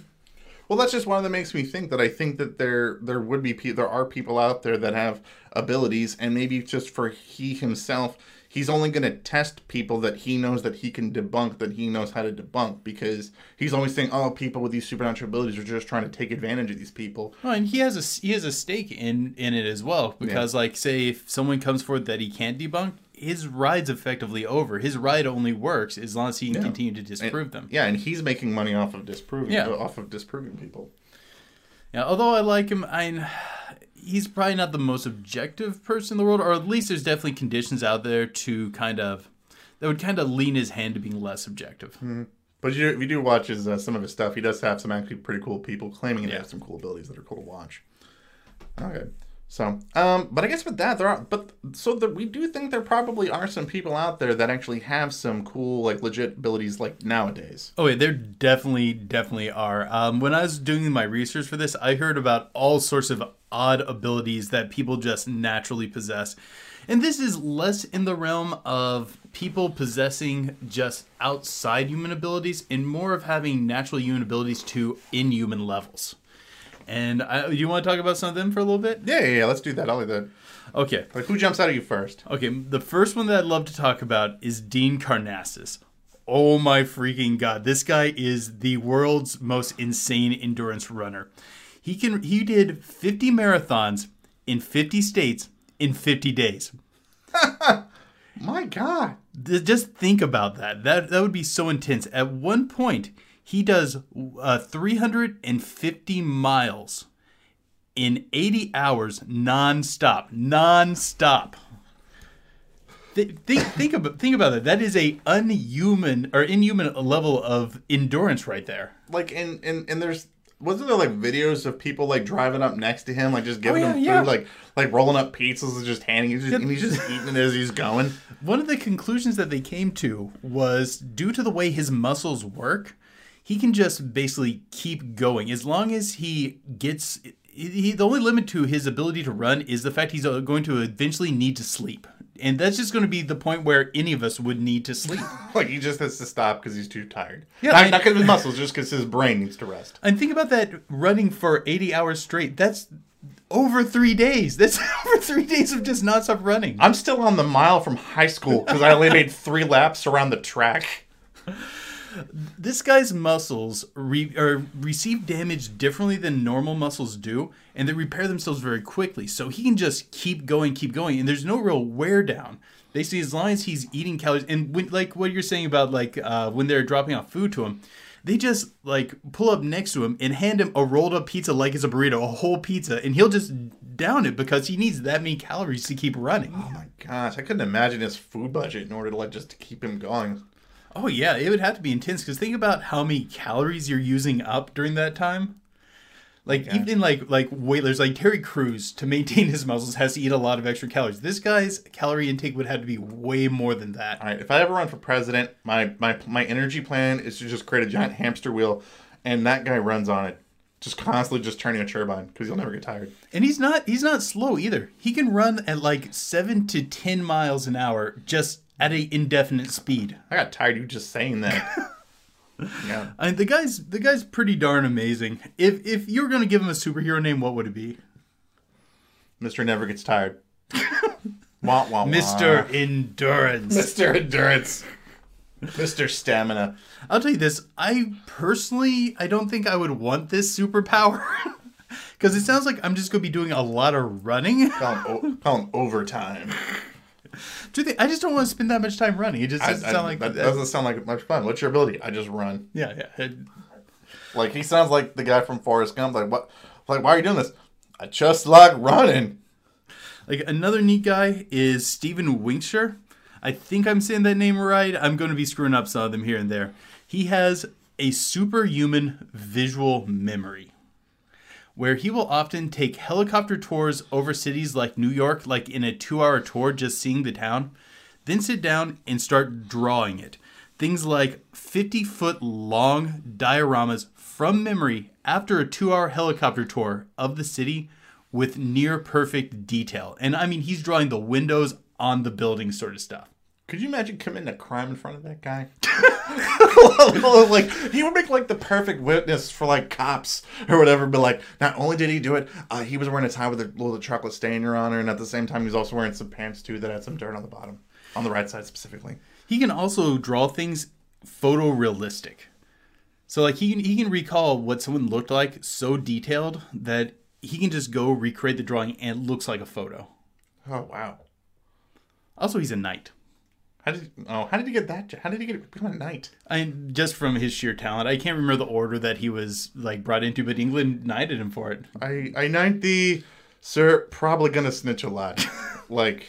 Well, that's just one that makes me think that I think that there there would be pe- there are people out there that have abilities, and maybe just for he himself, he's only going to test people that he knows that he can debunk, that he knows how to debunk, because he's always saying, oh, people with these supernatural abilities are just trying to take advantage of these people. Well, and he has a, he has a stake in, in it as well, because, yeah. like, say, if someone comes forward that he can't debunk, his ride's effectively over. His ride only works as long as he can yeah. continue to disprove and, them. Yeah, and he's making money off of disproving, yeah. off of disproving people. Yeah, although I like him, I... he's probably not the most objective person in the world, or at least there's definitely conditions out there to kind of, that would kind of lean his hand to being less objective. Mm-hmm. But you, if you do watch his, uh, some of his stuff, he does have some actually pretty cool people claiming yeah. they have some cool abilities that are cool to watch. Okay. So, um, but I guess with that, there are, but so the, we do think there probably are some people out there that actually have some cool, like, legit abilities, like, nowadays. Oh, yeah, there definitely, definitely are. Um, when I was doing my research for this, I heard about all sorts of odd abilities that people just naturally possess. And this is less in the realm of people possessing just outside human abilities and more of having natural human abilities to inhuman levels. And I, you want to talk about some of them for a little bit? Yeah, yeah, yeah. Let's do that. I'll do that. Okay. Like, who jumps out at you first? Okay, the first one that I'd love to talk about is Dean Karnazes. Oh my freaking God. This guy is the world's most insane endurance runner. He can. He did fifty marathons in fifty states in fifty days. My God. Just think about that. That, that would be so intense. At one point... he does uh, three hundred fifty miles in eighty hours nonstop, nonstop. Th- think, think about, think about that. That is a unhuman or inhuman level of endurance right there. Like, and and and there's wasn't there like videos of people like driving up next to him, like just giving oh, yeah, him food, yeah. like like rolling up pizzas and just handing, he's just, and he's just eating it as he's going. One of the conclusions that they came to was due to the way his muscles work. He can just basically keep going. As long as he gets... He, the only limit to his ability to run is the fact he's going to eventually need to sleep. And that's just going to be the point where any of us would need to sleep. Like, he just has to stop because he's too tired. Yeah, not because of his muscles, just because his brain needs to rest. And think about that, running for eighty hours straight. That's... over three days. That's over three days of just nonstop running. I'm still on the mile from high school because I only made three laps around the track. This guy's muscles re- or receive damage differently than normal muscles do, and they repair themselves very quickly. So he can just keep going, keep going, and there's no real wear down. Basically, as long as he's eating calories, and when, like what you're saying about like uh, when they're dropping off food to him, they just, like, pull up next to him and hand him a rolled-up pizza like it's a burrito, a whole pizza, and he'll just down it because he needs that many calories to keep running. Oh, my gosh. I couldn't imagine his food budget in order to, like, just to keep him going. Oh, yeah. It would have to be intense because think about how many calories you're using up during that time. Like, yeah. even in, like, like whalers, like Terry Crews, to maintain his muscles, has to eat a lot of extra calories. This guy's calorie intake would have to be way more than that. All right, if I ever run for president, my, my, my energy plan is to just create a giant hamster wheel, and that guy runs on it. Just constantly just turning a turbine, because he'll never get tired. And he's not he's not slow either. He can run at, like, seven to ten miles an hour, just at an indefinite speed. I got tired of you just saying that. Yeah. I mean, the guy's the guy's pretty darn amazing. If if you were going to give him a superhero name, what would it be? Mister Never Gets Tired. Wah, wah, wah. Mister Endurance. Mister Endurance. Mister Stamina. I'll tell you this. I personally, I don't think I would want this superpower. Because it sounds like I'm just going to be doing a lot of running. Call him, o- call him overtime. Do they, I just don't want to spend that much time running. It just doesn't I, sound I, like that. That doesn't sound like much fun. What's your ability? I just run. Yeah, yeah. Like, he sounds like the guy from Forrest Gump. Like, what? Like, why are you doing this? I just like running. Like, another neat guy is Steven Winksher. I think I'm saying that name right. I'm going to be screwing up some of them here and there. He has a superhuman visual memory, where he will often take helicopter tours over cities like New York, like in a two-hour tour, just seeing the town, then sit down and start drawing it. Things like fifty-foot-long dioramas from memory after a two-hour helicopter tour of the city with near-perfect detail. And, I mean, he's drawing the windows on the building sort of stuff. Could you imagine committing a crime in front of that guy? Like, he would make, like, the perfect witness for, like, cops or whatever. But, like, not only did he do it, uh, he was wearing a tie with a little chocolate stain, Your Honor. And at the same time, he was also wearing some pants, too, that had some dirt on the bottom. On the right side, specifically. He can also draw things photorealistic. So, like, he can, he can recall what someone looked like so detailed that he can just go recreate the drawing and it looks like a photo. Oh, wow. Also, he's a knight. How did oh? How did he get that? How did he get become a knight? I just from his sheer talent. I can't remember the order that he was like brought into, but England knighted him for it. I I knight thee, sir. Probably gonna snitch a lot, like.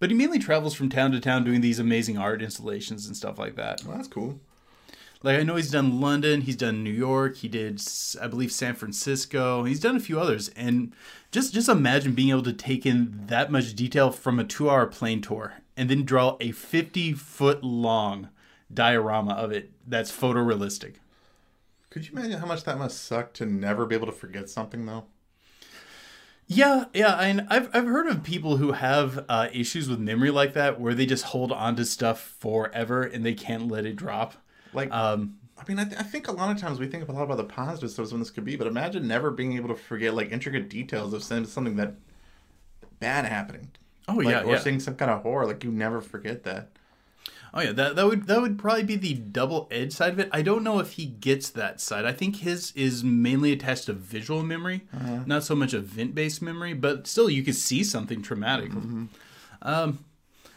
But he mainly travels from town to town doing these amazing art installations and stuff like that. Well, that's cool. Like, I know he's done London, he's done New York, he did, I believe, San Francisco. He's done a few others. And just, just imagine being able to take in that much detail from a two-hour plane tour and then draw a fifty-foot-long diorama of it that's photorealistic. Could you imagine how much that must suck to never be able to forget something, though? Yeah, yeah, and I've I've heard of people who have uh, issues with memory like that where they just hold on to stuff forever and they can't let it drop. Like, um, I mean, I, th- I think a lot of times we think a lot about the positive stuff when this could be, but imagine never being able to forget, like, intricate details of something that bad happening. Oh, like, yeah, or yeah. seeing some kind of horror, like, you never forget that. Oh, yeah, that that would that would probably be the double-edged side of it. I don't know if he gets that side. I think his is mainly attached to visual memory, uh-huh. not so much event-based memory, but still you could see something traumatic. Mm-hmm. Um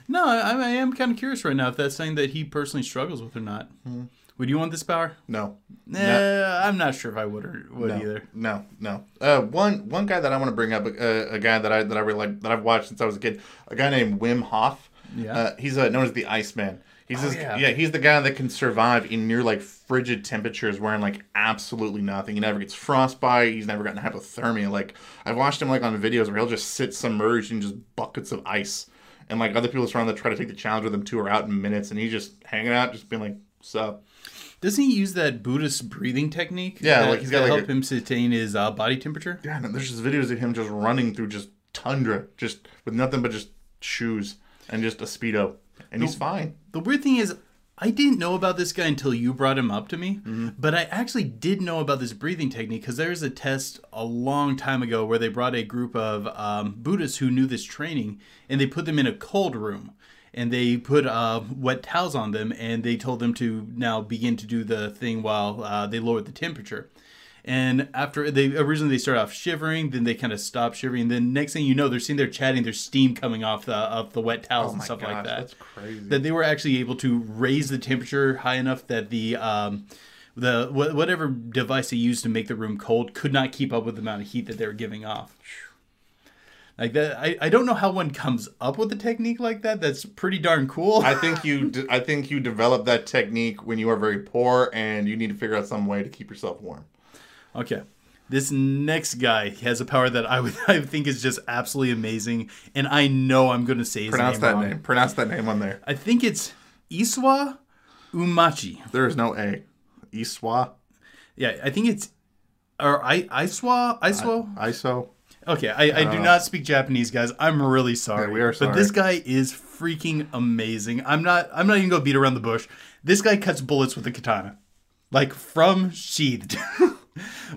No, I, I am kind of curious right now if that's something that he personally struggles with or not. Mm. Would you want this power? No. Nah, no. I'm not sure if I would or would no. either. No, no. Uh, one one guy that I want to bring up, uh, a guy that I that I really like, that I've watched since I was a kid, a guy named Wim Hof. Yeah. Uh, he's uh, known as the Iceman. He's oh, this, yeah. yeah. He's the guy that can survive in near like frigid temperatures, wearing like absolutely nothing. He never gets frostbite. He's never gotten hypothermia. Like, I've watched him like on videos where he'll just sit submerged in just buckets of ice. And, like, other people around that try to take the challenge with him too are out in minutes. And he's just hanging out, just being like, sup. Doesn't he use that Buddhist breathing technique? Yeah, that, like, he's got to like help a, him sustain his uh, body temperature? Yeah, and there's just videos of him just running through just tundra, just with nothing but just shoes and just a Speedo. And the, he's fine. The weird thing is, I didn't know about this guy until you brought him up to me. Mm-hmm. But I actually did know about this breathing technique because there was a test a long time ago where they brought a group of um, Buddhists who knew this training and they put them in a cold room and they put uh, wet towels on them and they told them to now begin to do the thing while uh, they lowered the temperature. And after they originally they start off shivering, then they kind of stop shivering. And then next thing you know, they're sitting there chatting. There's steam coming off the of the wet towels oh and stuff gosh, like that. That's crazy. That they were actually able to raise the temperature high enough that the um, the wh- whatever device they used to make the room cold could not keep up with the amount of heat that they were giving off. Like that, I, I don't know how one comes up with a technique like that. That's pretty darn cool. I think you de- I think you develop that technique when you are very poor and you need to figure out some way to keep yourself warm. Okay. This next guy has a power that I would I think is just absolutely amazing, and I know I'm going to say his Pronounce name that wrong. name. Pronounce that name on there. I think it's Iswa Umachi. There is no A. Iswa? Yeah, I think it's... Or I, Iswa? Iswa? I, Iso. Okay, I, I do know. not speak Japanese, guys. I'm really sorry. Yeah, we are sorry. But this guy is freaking amazing. I'm not, I'm not even going to beat around the bush. This guy cuts bullets with a katana. Like, from sheathed.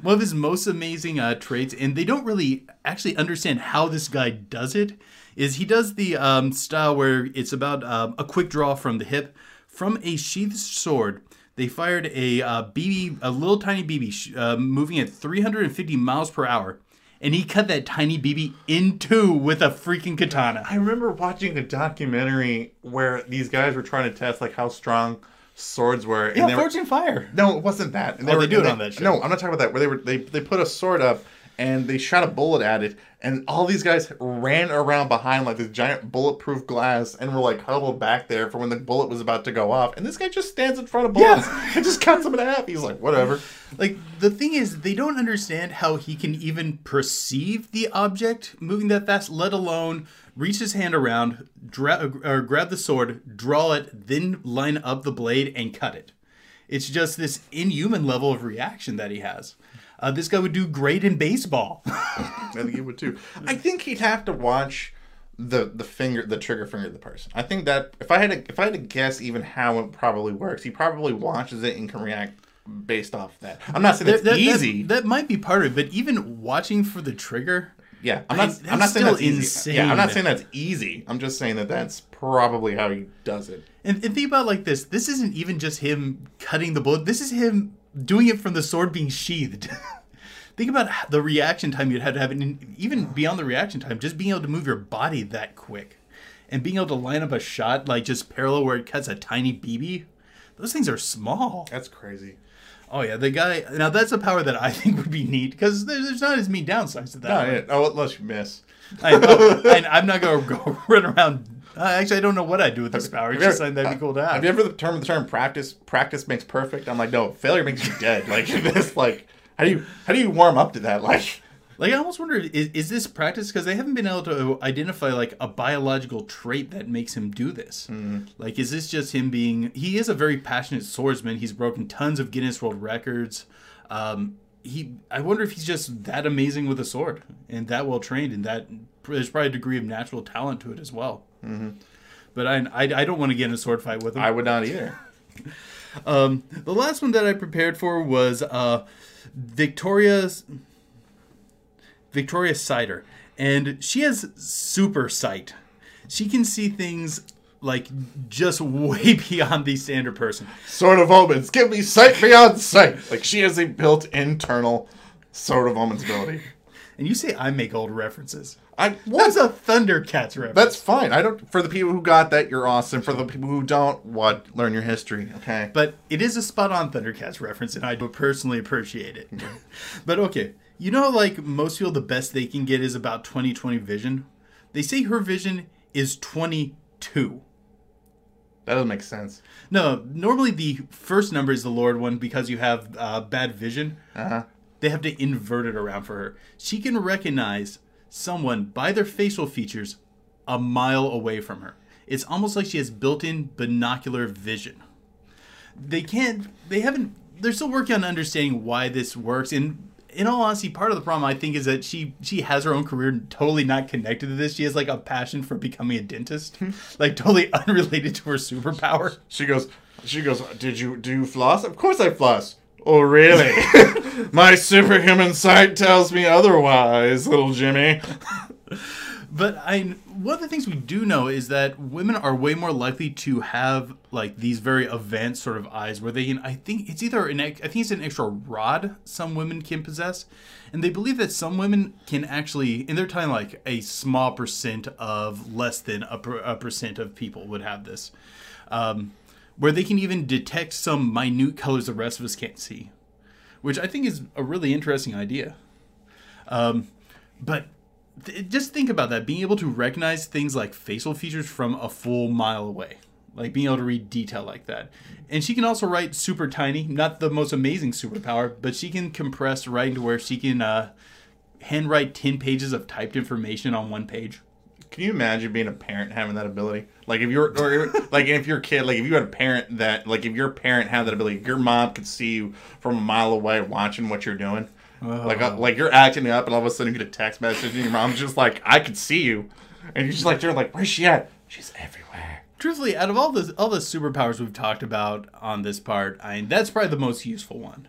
One of his most amazing uh, traits, and they don't really actually understand how this guy does it, is he does the um, style where it's about uh, a quick draw from the hip. From a sheathed sword, they fired a uh, B B, a little tiny B B uh, moving at three hundred fifty miles per hour, and he cut that tiny B B in two with a freaking katana. I remember watching a documentary where these guys were trying to test like how strong... swords were. And yeah, they Fortune were, Fire. No, it wasn't that. And they oh, were, they do it on that show. No, I'm not talking about that. Where they were, they they put a sword up and they shot a bullet at it, and all these guys ran around behind like this giant bulletproof glass, and were like huddled back there for when the bullet was about to go off. And this guy just stands in front of bullets yeah. and just cuts them in half. He's like, whatever. Like the thing is, they don't understand how he can even perceive the object moving that fast, let alone. Reach his hand around, dra- or grab the sword, draw it, then line up the blade and cut it. It's just this inhuman level of reaction that he has. Uh, this guy would do great in baseball. I think he would too. I think he'd have to watch the the finger, the trigger finger of the person. I think that if I had to, if I had to guess even how it probably works, he probably watches it and can react based off that. I'm not saying it's that, that, easy. That, that might be part of it, but even watching for the trigger. Yeah, I'm not. I, that's I'm not saying that's easy. Insane. Yeah, I'm not saying that's easy. I'm just saying that that's probably how he does it. And, and think about it like this: this isn't even just him cutting the bullet. This is him doing it from the sword being sheathed. Think about the reaction time you'd have to have, and even beyond the reaction time, just being able to move your body that quick, and being able to line up a shot like just parallel where it cuts a tiny B B. Those things are small. That's crazy. Oh, yeah, the guy... Now, that's a power that I think would be neat, because there's not as many downsides to that. No, yeah. Oh, unless you miss. I, oh, and I'm not going to go run around... Uh, actually, I don't know what I'd do with this power. It's just something that'd be cool to have. Have you ever heard the term, the term practice practice makes perfect? I'm like, no, failure makes you dead. Like, this, like... How do you how do you warm up to that? Like, like I almost wonder, is, is this practice? Because they haven't been able to identify, like, a biological trait that makes him do this. Mm. Like, is this just him being... He is a very passionate swordsman. He's broken tons of Guinness World Records. Um, he, I wonder if he's just that amazing with a sword and that well-trained, and that there's probably a degree of natural talent to it as well. Mm-hmm. But I, I, I don't want to get in a sword fight with him. I would not either. um, the last one that I prepared for was uh, Victoria's... Victoria Sider, and she has super sight. She can see things like just way beyond the standard person. Sort of omens, give me sight beyond sight. Like she has a built internal sort of omens ability. And you say I make old references. I what? That's a Thundercats reference. That's fine. I don't. For the people who got that, you're awesome. For the people who don't, what? Learn your history, okay? But it is a spot-on Thundercats reference, and I do personally appreciate it. But okay. You know, like, most people, the best they can get is about twenty twenty vision. They say her vision is twenty-two. That doesn't make sense. No, normally the first number is the lowered one because you have uh, bad vision. Uh-huh. They have to invert it around for her. She can recognize someone by their facial features a mile away from her. It's almost like she has built-in binocular vision. They can't... They haven't... They're still working on understanding why this works, and... In all honesty, part of the problem, I think, is that she she has her own career totally not connected to this. She has, like, a passion for becoming a dentist. Like, totally unrelated to her superpower. She goes, she goes. Did you do you floss? Of course I floss. Oh, really? My superhuman sight tells me otherwise, little Jimmy. But I, one of the things we do know is that women are way more likely to have, like, these very advanced sort of eyes where they can, I think it's either an, I think it's an extra rod some women can possess. And they believe that some women can actually, in their time, like a small percent of less than a, per, a percent of people would have this. Um, where they can even detect some minute colors the rest of us can't see. Which I think is a really interesting idea. Um, but... Just think about that, being able to recognize things like facial features from a full mile away. like being able to read detail like that. And she can also write super tiny, not the most amazing superpower, but she can compress writing to where she can uh, handwrite ten pages of typed information on one page. Can you imagine being a parent having that ability? Like if you're, or like if your kid, like if you had a parent that, like if your parent had that ability, your mom could see you from a mile away watching what you're doing. Oh. Like, like you're acting up, and all of a sudden you get a text message, and your mom's just like, "I could see you," and you're just like, "They're like, where's she at? She's everywhere." Truthfully, out of all the all the superpowers we've talked about on this part, I mean, that's probably the most useful one.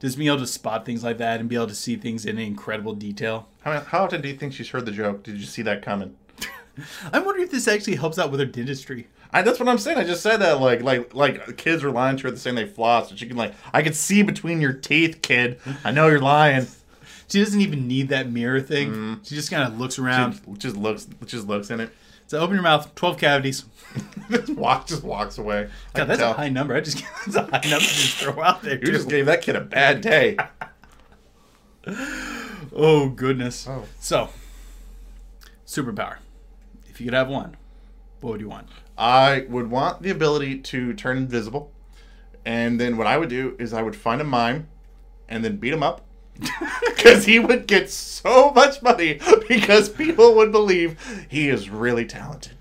Just being able to spot things like that and be able to see things in incredible detail. How, how often do you think she's heard the joke? Did you see that coming? I'm wondering if this actually helps out with her dentistry. I, that's what I'm saying. I just said that like like like kids are lying to her, the same they floss, and she can like, I can see between your teeth, kid. I know you're lying. She doesn't even need that mirror thing. Mm. She just kind of looks around. She just looks, just looks in it. So open your mouth. Twelve cavities. Just walk, just walks away. God, that's tell. a high number. I just that's a high number to just throw out there. You too. Just gave that kid a bad day. Oh goodness. Oh. So, superpower. If you could have one, what would you want? I would want the ability to turn invisible, and then what I would do is I would find a mime and then beat him up, because he would get so much money because people would believe he is really talented.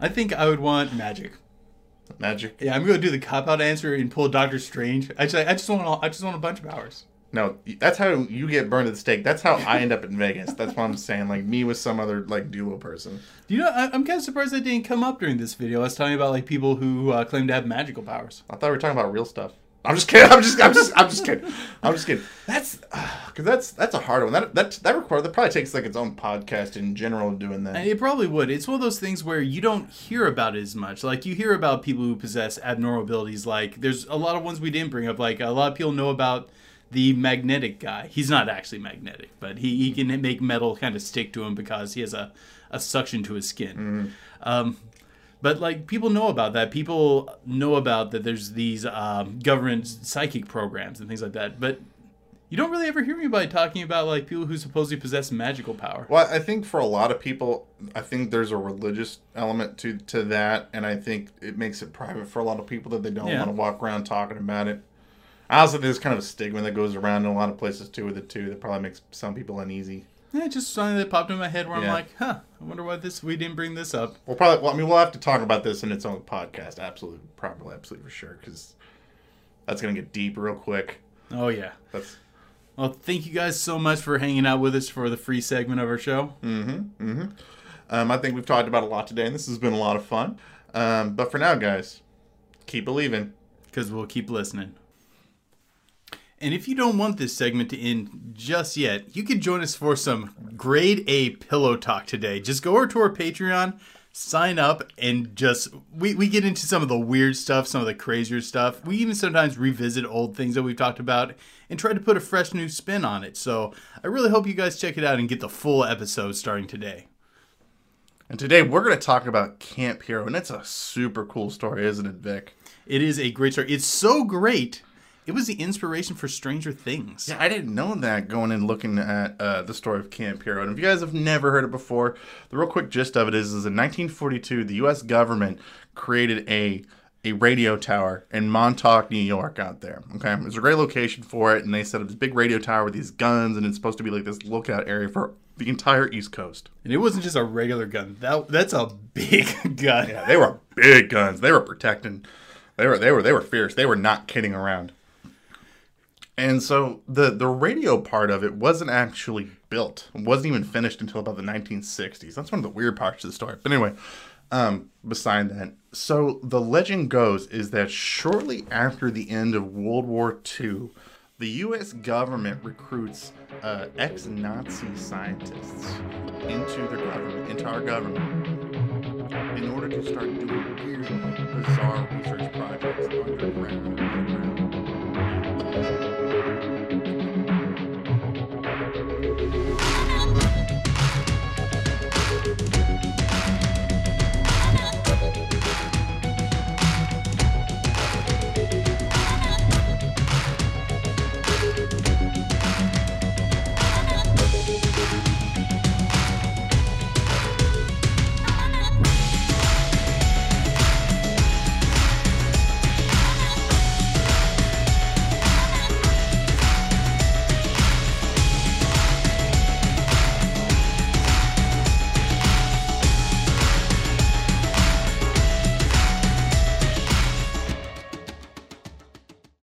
I think I would want magic. Magic? Yeah, I'm going to do the cop-out answer and pull Doctor Strange. I just, I just want all, I just want a bunch of hours. No, that's how you get burned at the stake. That's how I end up in Vegas. That's what I'm saying. Like, me with some other, like, duo person. You know, I, I'm kind of surprised that didn't come up during this video. I was talking about, like, people who uh, claim to have magical powers. I thought we were talking about real stuff. I'm just kidding. I'm just, I'm just, I'm just kidding. I'm just kidding. That's, because uh, that's, that's a hard one. That, that, that record, that probably takes, like, its own podcast in general doing that. And it probably would. It's one of those things where you don't hear about it as much. Like, you hear about people who possess abnormal abilities. Like, there's a lot of ones we didn't bring up. Like, a lot of people know about the magnetic guy. He's not actually magnetic, but he, he can make metal kind of stick to him because he has a, a suction to his skin. Mm-hmm. Um, but, like, people know about that. People know about that there's these um, government psychic programs and things like that. But you don't really ever hear anybody talking about, like, people who supposedly possess magical power. Well, I think for a lot of people, I think there's a religious element to, to that, and I think it makes it private for a lot of people that they don't yeah. want to walk around talking about it. I also think there's kind of a stigma that goes around in a lot of places, too, with it, too, that probably makes some people uneasy. Yeah, just something that popped in my head where yeah. I'm like, huh, I wonder why this we didn't bring this up. We'll probably, well, I mean, we'll have to talk about this in its own podcast, absolutely, probably, absolutely, for sure, because that's going to get deep real quick. Oh, yeah. That's... Well, thank you guys so much for hanging out with us for the free segment of our show. Mm-hmm, mm-hmm. Um, I think we've talked about a lot today, and this has been a lot of fun. Um, but for now, guys, keep believing. Because we'll keep listening. And if you don't want this segment to end just yet, you can join us for some grade A pillow talk today. Just go over to our Patreon, sign up, and just, we, we get into some of the weird stuff, some of the crazier stuff. We even sometimes revisit old things that we've talked about and try to put a fresh new spin on it. So I really hope you guys check it out and get the full episode starting today. And today we're going to talk about Camp Hero, and that's a super cool story, isn't it, Vic? It is a great story. It's so great. It was the inspiration for Stranger Things. Yeah, I didn't know that going and looking at uh, the story of Camp Hero. And if you guys have never heard it before, the real quick gist of it is, is in nineteen forty-two, the U S government created a a radio tower in Montauk, New York out there. Okay, it was a great location for it, and they set up this big radio tower with these guns, and it's supposed to be like this lookout area for the entire East Coast. And it wasn't just a regular gun. That That's a big gun. Yeah, they were big guns. They were protecting. They were, they were, they were fierce. They were not kidding around. And so the, the radio part of it wasn't actually built. It wasn't even finished until about the nineteen sixties. That's one of the weird parts of the story. But anyway, um, beside that. So the legend goes is that shortly after the end of World War Two, the U S government recruits uh, ex-Nazi scientists into their government, into our government, in order to start doing weird, bizarre research projects underground.